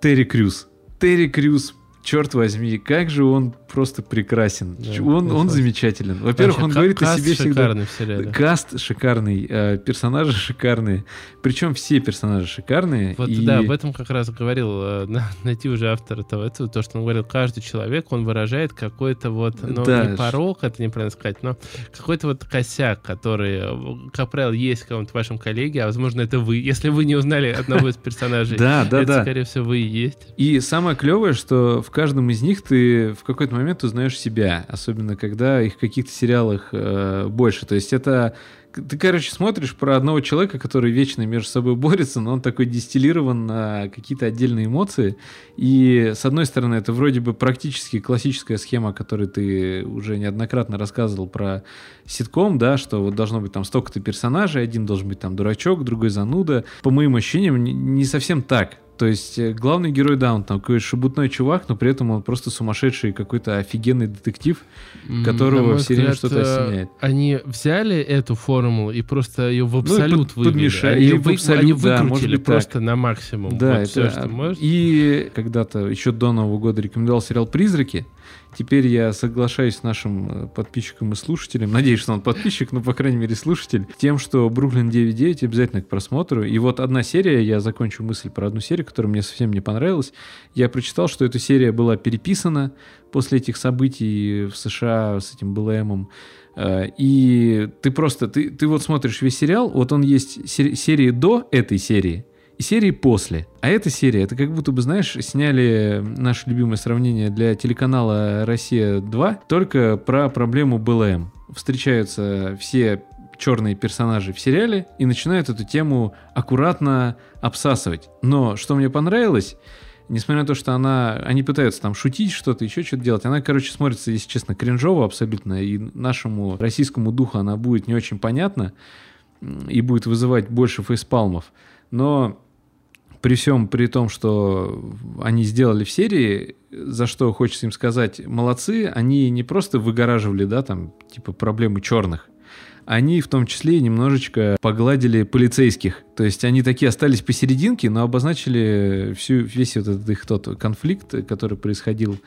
Терри Крюс. Терри Крюс, черт возьми, как же он просто прекрасен. Да, он он замечателен. Во-первых, вообще, он говорит о себе всегда. Каст шикарный, э, персонажи шикарные. Причем все персонажи шикарные. Вот, и... Да, об этом как раз говорил э, найти уже автор этого. Это, то, что он говорил, каждый человек, он выражает какой-то вот, ну, да, не порог, это неправильно сказать, но какой-то вот косяк, который, как правило, есть в каком-то вашем коллеге, а возможно, это вы. Если вы не узнали одного из персонажей, это, скорее всего, вы и есть. И самое клевое, что в каждом из них ты в какой-то момент момент узнаешь себя, особенно когда их в каких-то сериалах э, больше. То есть это... Ты, короче, смотришь про одного человека, который вечно между собой борется, но он такой дистиллирован на какие-то отдельные эмоции. И, с одной стороны, это вроде бы практически классическая схема, о которой ты уже неоднократно рассказывал про ситком, да, что вот должно быть там столько-то персонажей, один должен быть там дурачок, другой зануда. По моим ощущениям, не совсем так. То есть главный герой, да, он там какой шебутной чувак, но при этом он просто сумасшедший какой-то офигенный детектив, которого все время что-то осеняет. Они взяли эту формулу и просто ее в абсолют ну, подмешали. Ее в абсолют, они выкрутили да, может быть, просто так. На максимум. Да, вот это, все, что может. И когда-то еще до Нового года рекомендовал сериал «Призраки». Теперь я соглашаюсь с нашим подписчиком и слушателем, надеюсь, что он подписчик, но, по крайней мере, слушатель, тем, что «Бруклин девять девять» обязательно к просмотру. И вот одна серия, я закончу мысль про одну серию, которая мне совсем не понравилась. Я прочитал, что эта серия была переписана после этих событий в США с этим БЛМом. И ты просто, ты, ты вот смотришь весь сериал, вот он есть серии до этой серии, и серии после. А эта серия, это как будто бы, знаешь, сняли наше любимое сравнение для телеканала «Россия-два» только про проблему БЛМ. Встречаются все черные персонажи в сериале и начинают эту тему аккуратно обсасывать. Но что мне понравилось... Несмотря на то, что она, они пытаются там шутить что-то, еще что-то делать, она, короче, смотрится, если честно, кринжово абсолютно, и нашему российскому духу она будет не очень понятна и будет вызывать больше фейспалмов. Но при всем при том, что они сделали в серии, за что хочется им сказать, молодцы, они не просто выгораживали, да, там, типа, проблемы черных, они в том числе немножечко погладили полицейских. То есть они такие остались посерединке, но обозначили всю, весь вот этот их тот конфликт, который происходил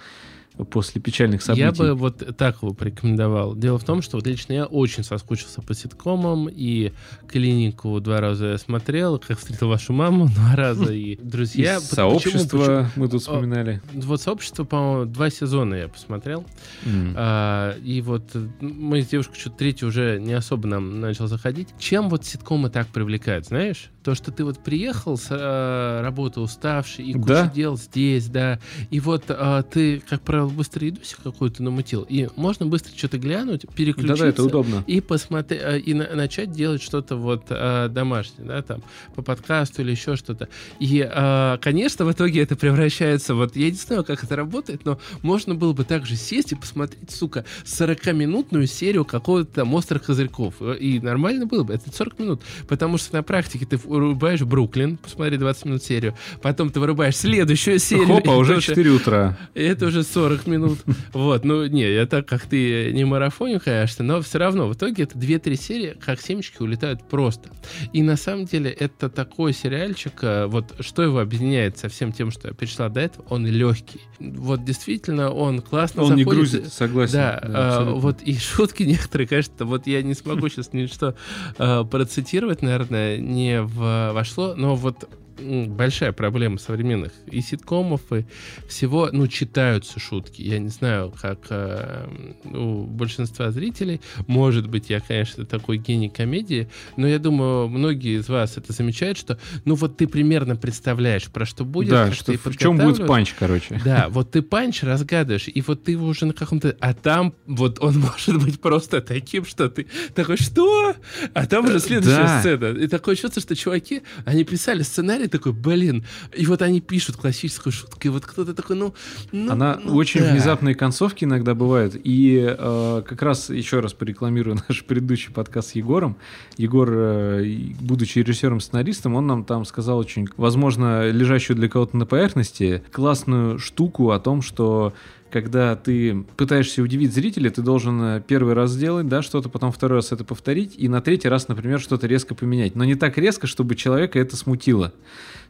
после печальных событий. Я бы вот так его порекомендовал. Дело в том, что вот лично я очень соскучился по ситкомам, и «Клинику» два раза я смотрел, «Как встретил вашу маму» два раза, и «Друзья». И «Сообщество» почему, почему? Мы тут вспоминали. Вот «Сообщество», по-моему, два сезона я посмотрел. Mm. А, и вот мы с девушкой что-то третий уже не особо нам начал заходить. Чем вот ситкомы так привлекают, знаешь? То, что ты вот приехал с э, работы уставший, и кучу да? дел здесь, да, и вот э, ты, как правило, быстро едусик какую-то намутил, и можно быстро что-то глянуть, переключиться, да, да, это удобно. И посмотреть, э, и на- начать делать что-то вот э, домашнее, да, там, по подкасту или еще что-то. И, э, конечно, в итоге это превращается, вот, я не знаю, как это работает, но можно было бы также сесть и посмотреть, сука, сорокаминутную серию какого-то там «Острых козырьков», и нормально было бы, это сорок минут, потому что на практике ты вырубаешь «Бруклин», посмотри двадцать минут серию, потом ты вырубаешь следующую серию. Хопа, уже четыре утра. Это уже сорок минут. Вот, ну, не, это как ты не марафонил, конечно, но все равно в итоге это две-три серии, как семечки, улетают просто. И на самом деле это такой сериальчик, вот что его объединяет со всем тем, что я перечисла до этого, он легкий. Вот действительно он классно он заходит. Он не грузит, согласен. Да, да а, вот и шутки некоторые, конечно, вот я не смогу сейчас ничто а, процитировать, наверное, не в, вошло, но вот большая проблема современных и ситкомов, и всего, ну, читаются шутки. Я не знаю, как э, у большинства зрителей. Может быть, я, конечно, такой гений комедии, но я думаю, многие из вас это замечают, что, ну, вот ты примерно представляешь, про что будет. Да, что, в чем будет панч, короче. Да, вот ты панч разгадываешь, и вот ты его уже на каком-то... А там вот он может быть просто таким, что ты такой, что? А там уже следующая да. сцена. И такое чувство, что чуваки, они писали сценарий, такой, блин, и вот они пишут классическую шутку, и вот кто-то такой, ну... ну Она ну, очень да. внезапные концовки иногда бывают, и э, как раз еще раз порекламирую наш предыдущий подкаст с Егором. Егор, э, будучи режиссером-сценаристом, он нам там сказал очень, возможно, лежащую для кого-то на поверхности, классную штуку о том, что когда ты пытаешься удивить зрителя, ты должен первый раз сделать, да, что-то, потом второй раз это повторить, и на третий раз, например, что-то резко поменять. Но не так резко, чтобы человека это смутило.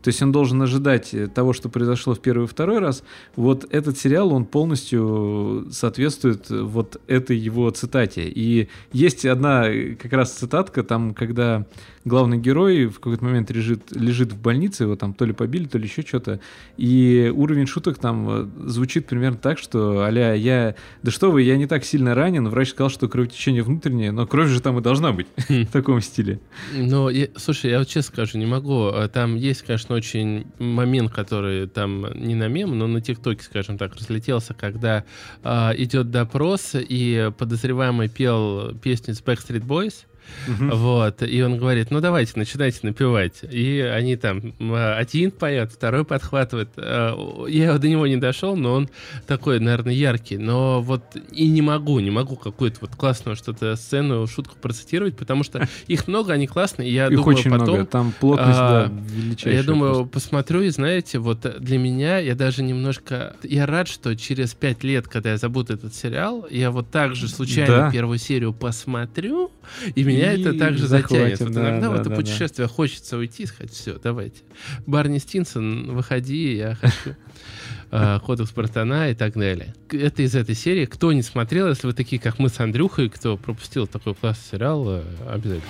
То есть он должен ожидать того, что произошло в первый и второй раз. Вот этот сериал, он полностью соответствует вот этой его цитате. И есть одна как раз цитатка, там, когда главный герой в какой-то момент лежит, лежит в больнице, его там то ли побили, то ли еще что-то, и уровень шуток там звучит примерно так, что что а-ля я... Да что вы, я не так сильно ранен. Врач сказал, что кровотечение внутреннее, но кровь же там и должна быть в таком стиле. Ну, слушай, я вот честно скажу, не могу. Там есть, конечно, очень момент, который там не на мем, но на ТикТоке, скажем так, разлетелся, когда идет допрос, и подозреваемый пел песню с Backstreet Boys. Uh-huh. Вот, и он говорит, ну давайте, начинайте напевать. И они там, один поет, второй подхватывает. Я до него не дошел, но он такой, наверное, яркий. Но вот и не могу, не могу какую-то вот классную что-то сцену, шутку процитировать, потому что их много, они классные. Я их думаю, очень потом, много, там плотность, а, да, величайшая. Я думаю, просто посмотрю, и знаете, вот для меня, я даже немножко, я рад, что через пять лет, когда я забуду этот сериал, я вот так же случайно да. первую серию посмотрю, и меня и это также захватит, затянет. Вот да, иногда да, в это да, путешествие да. хочется уйти и сказать, все, давайте. Барни Стинсон, выходи, я хочу. Кодекс Бартона и так далее. Это из этой серии. Кто не смотрел, если вы такие, как мы с Андрюхой, кто пропустил такой классный сериал, обязательно.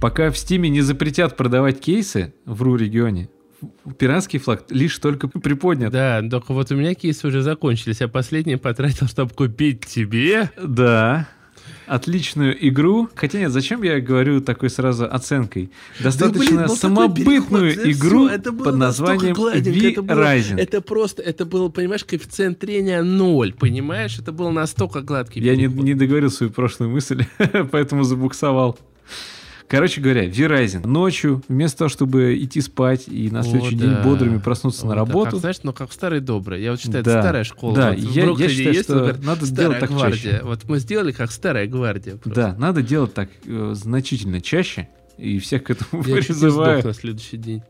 Пока в Стиме не запретят продавать кейсы в РУ-регионе, пиратский флаг лишь только приподнят. Да, только вот у меня кейсы уже закончились, а последний потратил, чтобы купить тебе. Да. Отличную игру. Хотя нет, зачем я говорю такой сразу оценкой? Достаточно да, блин, самобытную переход, игру все, под названием V Rising. Это просто, это было, понимаешь, коэффициент трения ноль, понимаешь? Это было настолько гладкий я переход. Я не, не договорил свою прошлую мысль, поэтому забуксовал. Короче говоря, V Rising. Ночью, вместо того, чтобы идти спать и на следующий О, день да. бодрыми проснуться О, на работу... Да. Как, знаешь, ну как в старой доброй. Я вот считаю, да. это старая школа. Да, вот я, я считаю, есть, что говорят, надо делать так гвардия. Чаще. Вот мы сделали как старая гвардия. Просто. Да, надо делать так э, значительно чаще. И всех к этому я призываю. Я чуть не сдох на следующий день.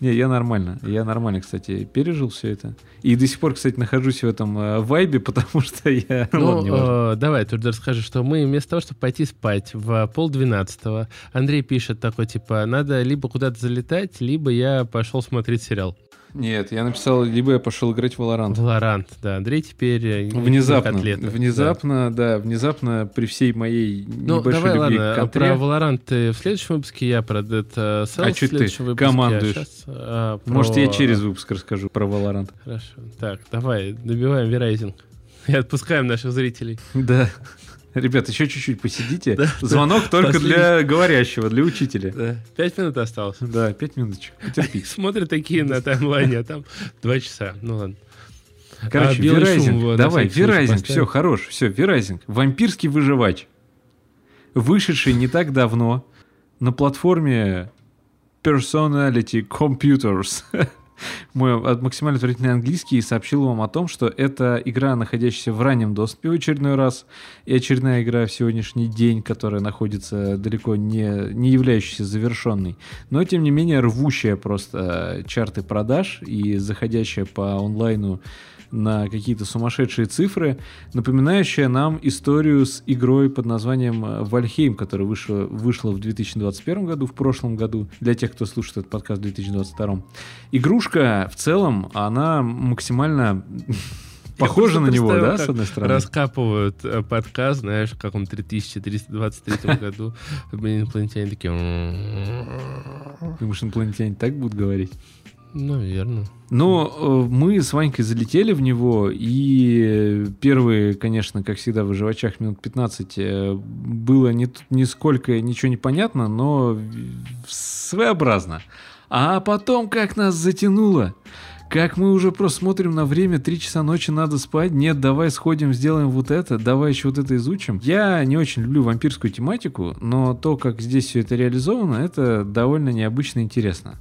Не, я нормально. Я нормально, кстати, пережил все это. И до сих пор, кстати, нахожусь в этом э, вайбе, потому что я... Ну, э, давай, тут расскажу, что мы вместо того, чтобы пойти спать в полдвенадцатого, Андрей пишет такой, типа, надо либо куда-то залетать, либо я пошел смотреть сериал. Нет, я написал, либо я пошел играть в Valorant. Valorant, да. Андрей теперь... Внезапно, внезапно, да. да, внезапно при всей моей ну, небольшой давай, любви ладно, к контре... Ну, давай, ладно, про Valorant ты в следующем выпуске, я про Dead Space а в следующем выпуске. Командуешь. А сейчас, а, про... Может, я через выпуск расскажу про Valorant. Хорошо. Так, давай, добиваем V Rising. И отпускаем наших зрителей. Да. Ребят, еще чуть-чуть посидите. Да, Звонок да, только последний. Для говорящего, для учителя. Да. Пять минут осталось. Да, пять минуточек. Потерпите. Смотрят такие на таймлайне, а там два часа. Ну ладно. Короче, V Rising. Давай, V Rising. Все, хорош. Все, V Rising. Вампирский выживач. Вышедший не так давно на платформе Personality Computers. Мой максимально отвратительный английский сообщил вам о том, что это игра, находящаяся в раннем доступе в очередной раз, и очередная игра в сегодняшний день, которая находится далеко не, не являющаяся завершенной, но тем не менее рвущая просто чарты продаж и заходящая по онлайну на какие-то сумасшедшие цифры, напоминающая нам историю с игрой под названием Valheim, которая вышла, вышла в две тысячи двадцать первом году, в прошлом году, для тех, кто слушает этот подкаст в две тысячи двадцать втором. Игрушка в целом, она максимально похожа на него, да, с одной стороны? Раскапывают подкаст, знаешь, в каком три тысячи триста двадцать третьем году. Блин, инопланетяне такие... Думаешь, инопланетяне так будут говорить? Наверное. Но э, мы с Ванькой залетели в него, и первые, конечно, как всегда, в выживачах минут пятнадцать э, было не, нисколько ничего не понятно, но своеобразно. А потом как нас затянуло. Как мы уже просто смотрим на время, три часа ночи, надо спать. Нет, давай сходим, сделаем вот это, давай еще вот это изучим. Я не очень люблю вампирскую тематику, но то, как здесь все это реализовано, это довольно необычно интересно.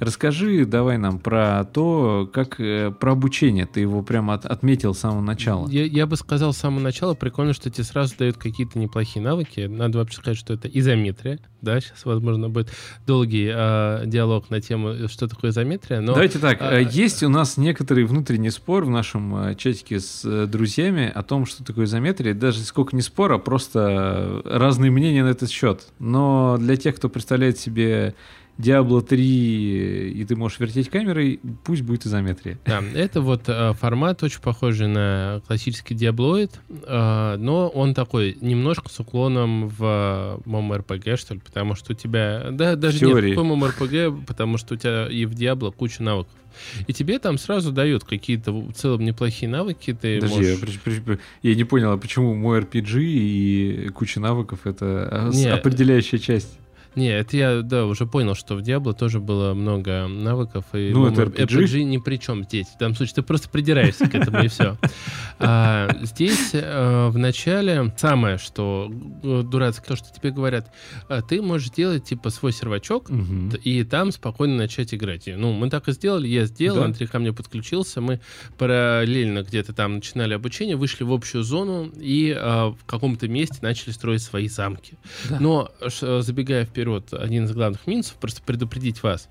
Расскажи давай нам про то, как про обучение. Ты его прямо от, отметил с самого начала. Я, я бы сказал с самого начала, прикольно, что тебе сразу дают какие-то неплохие навыки. Надо вообще сказать, что это изометрия. Да, сейчас, возможно, будет долгий э, диалог на тему, что такое изометрия. Но... Давайте так, а, есть у нас некоторый внутренний спор в нашем чатике с друзьями о том, что такое изометрия. Даже сколько не спор, а просто разные мнения на этот счет. Но для тех, кто представляет себе Diablo три, и ты можешь вертеть камерой, пусть будет изометрия. Да, это вот э, формат, очень похожий на классический диаблоид, э, но он такой немножко с уклоном в MMORPG, что ли, потому что у тебя... Да, даже не в MMORPG, потому что у тебя и в Diablo куча навыков. И тебе там сразу дают какие-то в целом неплохие навыки. Ты Подожди, можешь... я, я не понял, а почему мой эр пи джи и куча навыков — это не... определяющая часть? Не, это я, да, уже понял, что в Diablo тоже было много навыков, и ну, это эр пи джи? эр пи джи ни при чем здесь. В данном случае ты просто придираешься к этому, и все. А, здесь а, в начале самое, что дурацкое, то, что тебе говорят, а, ты можешь делать, типа, свой сервачок, угу. и там спокойно начать играть. И, ну, мы так и сделали, я сделал, да. Андрей ко мне подключился, мы параллельно где-то там начинали обучение, вышли в общую зону, и а, в каком-то месте начали строить свои замки. Да. Но, ш, забегая вперед, вот один из главных минусов, просто предупредить вас,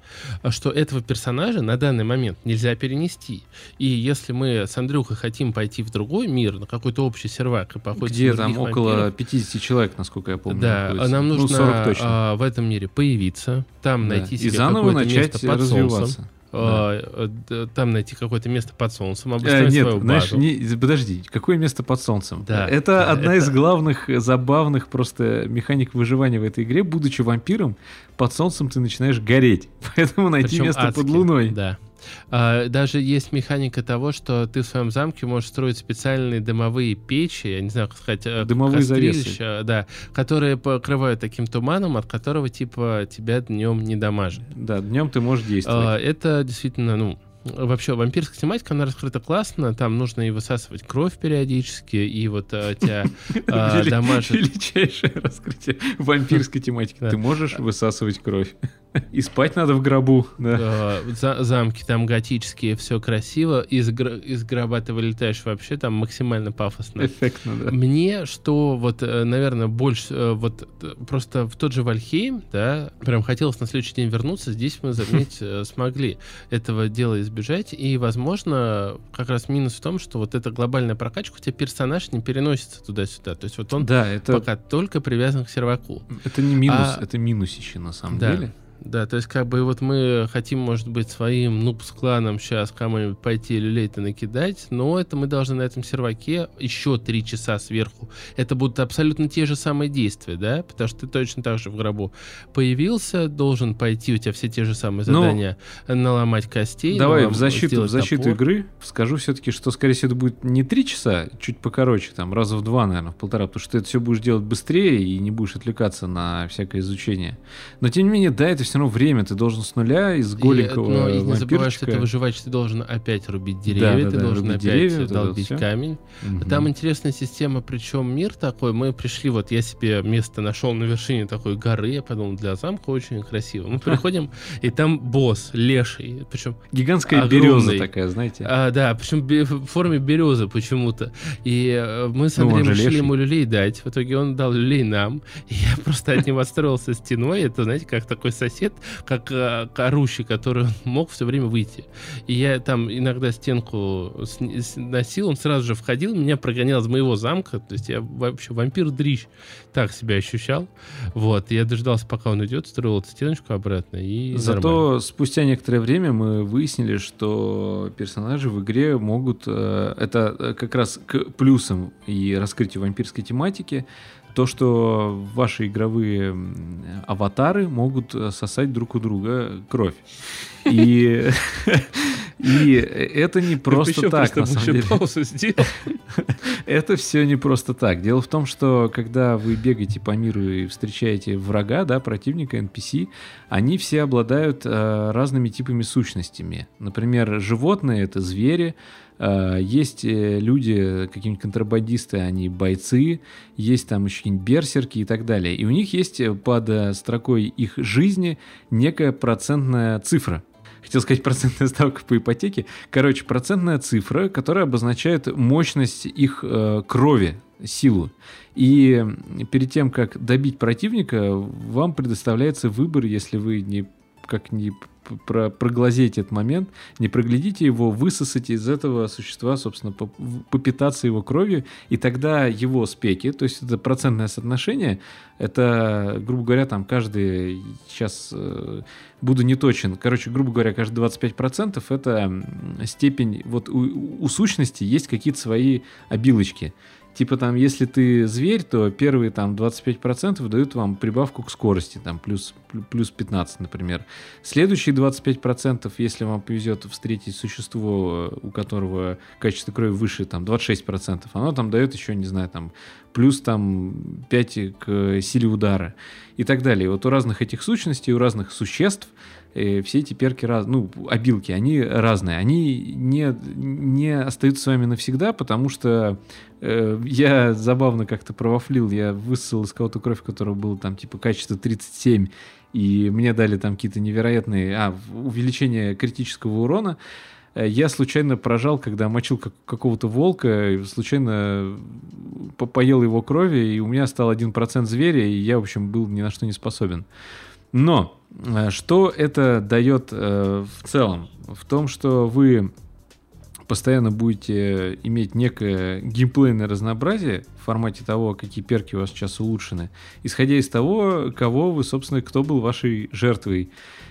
что этого персонажа на данный момент нельзя перенести. И если мы с Андрюхой хотим пойти в другой мир, на какой-то общий сервак, и походить где там вампиров, около пятьдесят человек, насколько я помню. Да, находится. Нам нужно ну, а, в этом мире появиться, там да. найти себе и заново начать место под развиваться. Солнцем. Да. Там найти какое-то место под солнцем, обустроить а, нет, свою знаешь, базу. Не, подожди, какое место под солнцем? Да, это да, одна это... из главных забавных просто механик выживания в этой игре. Будучи вампиром, под солнцем ты начинаешь гореть. Поэтому найти Причем место адски, под луной. Да. Даже есть механика того, что ты в своем замке можешь строить специальные дымовые печи, я не знаю, как сказать, дымовые завесы, да, которые покрывают таким туманом, от которого типа тебя днем не дамажит. Да, днем ты можешь действовать. Это действительно, ну, вообще вампирская тематика, она раскрыта классно, там нужно и высасывать кровь периодически, и вот тебя дамажит. Величайшее раскрытие вампирской тематики. Ты можешь высасывать кровь. И спать надо в гробу. Да. За, замки там готические, все красиво. Из, из гроба ты вылетаешь вообще там максимально пафосно. Эффектно, да. Мне, что вот, наверное, больше... Вот просто в тот же Вальхейм, да, прям хотелось на следующий день вернуться. Здесь мы, заметь, смогли этого дела избежать. И, возможно, как раз минус в том, что вот эта глобальная прокачка, у тебя персонаж не переносится туда-сюда. То есть вот он да, это... пока только привязан к серваку. Это не минус, а... это минусище на самом да. деле. Да, то есть как бы вот мы хотим, может быть, своим нубс-кланом сейчас кому-нибудь пойти люлей-то накидать, но это мы должны на этом серваке еще три часа сверху. Это будут абсолютно те же самые действия, да? Потому что ты точно так же в гробу появился, должен пойти, у тебя все те же самые задания, ну, наломать костей. Давай налом... в защиту, в защиту игры скажу все-таки, что, скорее всего, это будет не три часа, чуть покороче, там, раза в два, наверное, в полтора, потому что ты это все будешь делать быстрее и не будешь отвлекаться на всякое изучение. Но, тем не менее, да, это все все равно время, ты должен с нуля, из голикого и, ну, и не забывай, что ты выживаешь, ты должен опять рубить деревья, да, ты да, должен опять деревья, долбить да, да, камень. Угу. Там интересная система, причем мир такой, мы пришли, вот я себе место нашел на вершине такой горы, я подумал, для замка очень красиво. Мы приходим, и там босс, леший, причем гигантская огромный. Береза такая, знаете. А, да, причем в форме березы почему-то. И мы с Андреем ну, решили ему люлей дать, в итоге он дал люлей нам, и я просто от него отстроился стеной, это, знаете, как такой сосед, как орущий, который мог все время выйти. И я там иногда стенку сносил, он сразу же входил, меня прогонял из моего замка, то есть я вообще вампир-дрищ так себя ощущал. Вот. Я дождался, пока он идет, строил эту стеночку обратно. И зато нормально. Спустя некоторое время мы выяснили, что персонажи в игре могут... Это как раз к плюсам и раскрытию вампирской тематики, то, что ваши игровые аватары могут сосать друг у друга кровь. И... И это не просто еще так, на самом деле. Паузу сделал. Это все не просто так. Дело в том, что когда вы бегаете по миру и встречаете врага, да, противника, эн пи си, они все обладают э, разными типами сущностями. Например, животные — это звери, э, есть люди, какие-нибудь контрабандисты, они бойцы, есть там еще какие-нибудь берсерки и так далее. И у них есть под строкой их жизни некая процентная цифра. Хотел сказать процентная ставка по ипотеке. Короче, процентная цифра, которая обозначает мощность их э, крови, силу. И перед тем, как добить противника, вам предоставляется выбор, если вы не, как не про, проглазеете этот момент, не проглядите его, высосите из этого существа, собственно, попитаться его кровью, и тогда его спеки, то есть это процентное соотношение, это, грубо говоря, там каждый, сейчас э, буду не точен, короче, грубо говоря, каждые двадцать пять процентов это степень, вот у, у сущности есть какие-то свои обилочки. Типа там, если ты зверь, то первые там двадцать пять процентов дают вам прибавку к скорости, там плюс, плюс пятнадцать, например. Следующие двадцать пять процентов, если вам повезет встретить существо, у которого качество крови выше, там двадцать шесть процентов, оно там дает еще, не знаю, там плюс там пять к силе удара и так далее. Вот у разных этих сущностей, у разных существ все эти перки, раз, ну, обилки, они разные. Они не, не остаются с вами навсегда, потому что э, я забавно как-то провафлил, я высосал из кого-то кровь, которая была там типа качество тридцать семь, и мне дали там какие-то невероятные... А, увеличение критического урона. Я случайно прожал, когда мочил как- какого-то волка, случайно поел его крови, и у меня стал один процент зверя, и я, в общем, был ни на что не способен. Но что это дает э, в целом? В том, что вы постоянно будете иметь некое геймплейное разнообразие в формате того, какие перки у вас сейчас улучшены, исходя из того, кого вы, собственно, кто был вашей жертвой.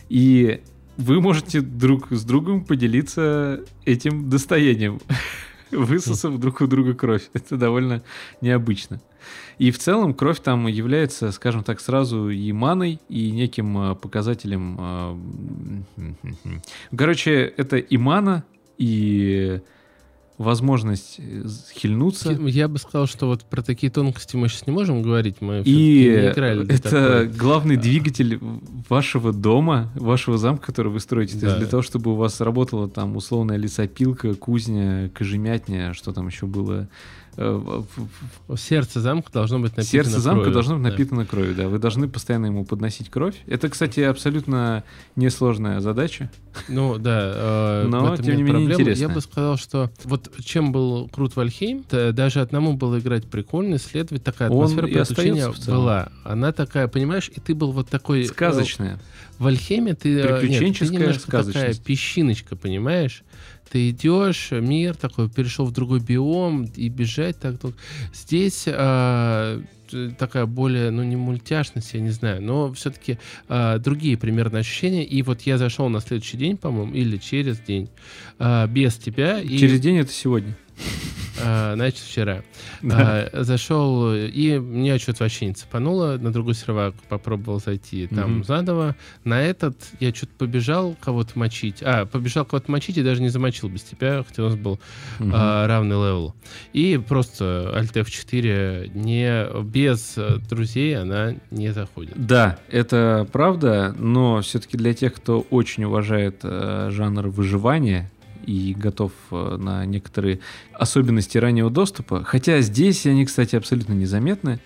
И вы можете друг с другом поделиться этим достоянием, высосав друг у друга кровь. Это довольно необычно. И в целом кровь там является, скажем так, сразу и маной, и неким показателем... Короче, это и мана, и возможность хильнуться. Я бы сказал, что вот про такие тонкости мы сейчас не можем говорить. Мы и это такое. Главный двигатель вашего дома, вашего замка, который вы строите. Да. То есть для того, чтобы у вас работала там условная лесопилка, кузня, кожемятня, что там еще было... Сердце замка должно быть напитано кровью. Сердце замка должно быть напитано кровью, да. Вы должны постоянно ему подносить кровь. Это, кстати, абсолютно несложная задача. Ну, да. Но, тем не менее, интересно. Я бы сказал, что вот чем был крут Вальхейм, даже одному было играть прикольно, исследовать. Такая атмосфера приключения была. Она такая, понимаешь, и ты был вот такой... Сказочная. В Вальхейме ты... Приключенческая сказочность. Такая песчиночка, понимаешь? Ты идешь, мир такой, перешел в другой биом, и бежать так долго. Здесь... А... такая более, ну, не мультяшность, я не знаю, но все-таки э, другие примерно ощущения. И вот я зашел на следующий день, по-моему, или через день, э, без тебя. И... Через день это сегодня. Значит, вчера да. а, зашел, и мне что-то вообще не цепануло. На другой сервак попробовал зайти там mm-hmm. заново. На этот я что-то побежал кого-то мочить. А, побежал кого-то мочить и даже не замочил без тебя, хотя у нас был mm-hmm. а, равный левел. И просто Alt эф четыре не, без друзей она не заходит. Да, это правда, но все-таки для тех, кто очень уважает э, жанр выживания и готов на некоторые особенности раннего доступа. Хотя здесь они, кстати, абсолютно незаметны.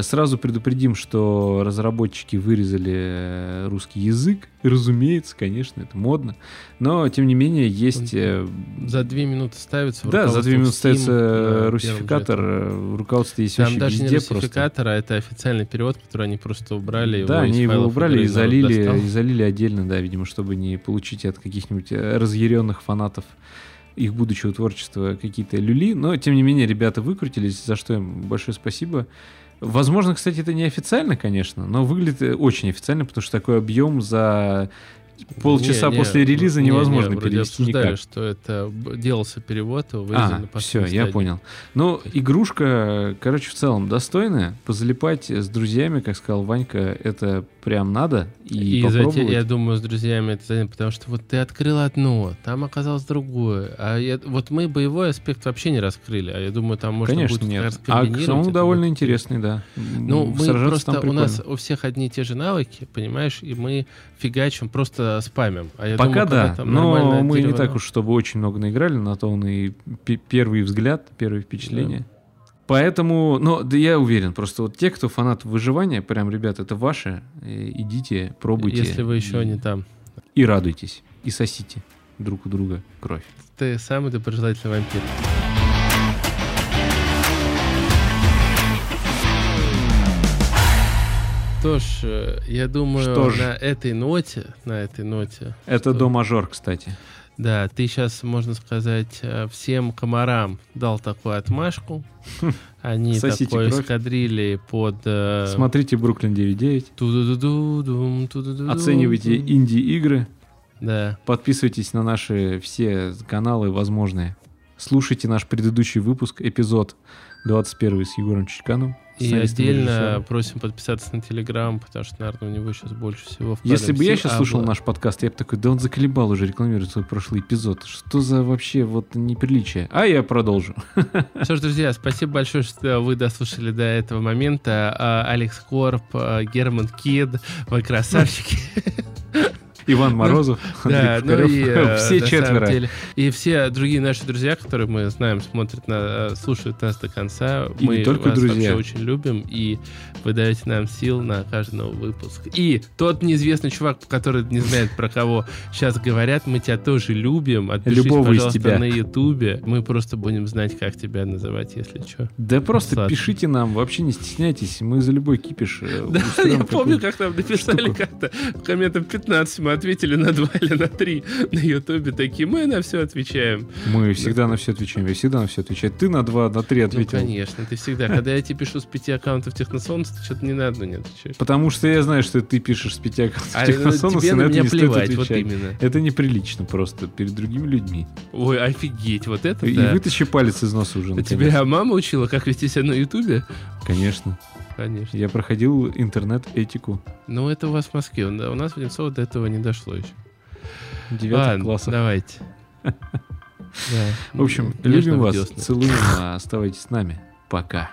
Сразу предупредим, что разработчики вырезали русский язык. Разумеется, конечно, это модно. Но, тем не менее, есть... За две минуты ставится... Да, за две минуты Steam, ставится русификатор. В руководстве есть вообще везде просто. Там даже не русификатор, а это официальный перевод, который они просто убрали. Его да, они его убрали и залили, и залили отдельно, да, видимо, чтобы не получить от каких-нибудь разъяренных фанатов их будущего творчества какие-то люли. Но, тем не менее, ребята выкрутились, за что им большое спасибо. Возможно, кстати, это не официально, конечно, но выглядит очень официально, потому что такой объем за полчаса не, после не, релиза не, невозможно не, перевести никак. Я что это делался перевод. А, все, стадии. Я понял. Ну, игрушка, короче, в целом достойная. Позалипать с друзьями, как сказал Ванька, это прям надо. И, и попробовать. Затем, я думаю, с друзьями это занято, потому что вот ты открыл одно, там оказалось другое. А я, вот мы боевой аспект вообще не раскрыли, а я думаю, там можно конечно, будет нет. А к самому довольно будет... интересный, да. Ну, сражаться мы просто, там прикольно. У нас у всех одни и те же навыки, понимаешь, и мы фигачим просто спамим. А я пока думаю, да, там но мы дерево... не так уж, чтобы очень много наиграли, на то он и п- первый взгляд, первые впечатления. Да. Поэтому, но да, я уверен, просто вот те, кто фанат выживания, прям, ребят, это ваше, идите, пробуйте. Если вы еще и... не там. И радуйтесь, и сосите друг у друга кровь. Ты самый доброжелательный вампир. Что ж, я думаю, Что ж. на этой ноте, на этой ноте... Это что... до-мажор, кстати. Да, ты сейчас, можно сказать, всем комарам дал такую отмашку. Они Сосите такой кровь. Эскадрили под... Смотрите Бруклин девять девять. Оценивайте инди-игры. Да. Подписывайтесь на наши все каналы возможные. Слушайте наш предыдущий выпуск, эпизод двадцать первый с Егором Чичкановым. И отдельно режиссером. Просим подписаться на Телеграм, потому что, наверное, у него сейчас больше всего... Если бы я сейчас а, слушал было... наш подкаст, я бы такой, да он заколебал уже рекламировать свой прошлый эпизод. Что за вообще вот неприличие? А я продолжу. Что ж, друзья, спасибо большое, что вы дослушали до этого момента. Алекс Корп, Герман Кид, вы красавчики. Иван Морозов, да, ну и, все четверо. Деле, и все другие наши друзья, которые мы знаем, смотрят, на, слушают нас до конца. И мы не только вас друзья. Вообще очень любим, и вы даете нам сил на каждый новый выпуск. И тот неизвестный чувак, который не знает, про кого сейчас говорят, мы тебя тоже любим. Отпишись, любого пожалуйста, из тебя. На Ютубе. Мы просто будем знать, как тебя называть, если что. Да просто Сладко. Пишите нам, вообще не стесняйтесь, мы за любой кипиш. Да, я помню, как нам написали штуку. Как-то в комментах пятнадцать мы ответили на два или на три на Ютубе, такие, мы на все отвечаем. Мы всегда да. на все отвечаем, я всегда на все отвечаю. Ты на два, на три ответил. Ну, конечно, ты всегда. Когда я тебе пишу с пяти аккаунтов Техносонус, ты что-то ни на одну не отвечаешь. Потому что я знаю, что ты пишешь с пяти аккаунтов а Техносонус, и на, на это не плевать, стоит отвечать. Вот это неприлично просто перед другими людьми. Ой, офигеть, вот это и да. И вытащи палец из носа уже. А тебя мама учила, как вести себя на Ютубе? Конечно. Конечно. Я проходил интернет-этику. Ну, это у вас в Москве. У нас в Одинцово до этого не дошло еще. Девятый класс. Давайте. В общем, любим вас, целуем, оставайтесь с нами. Пока.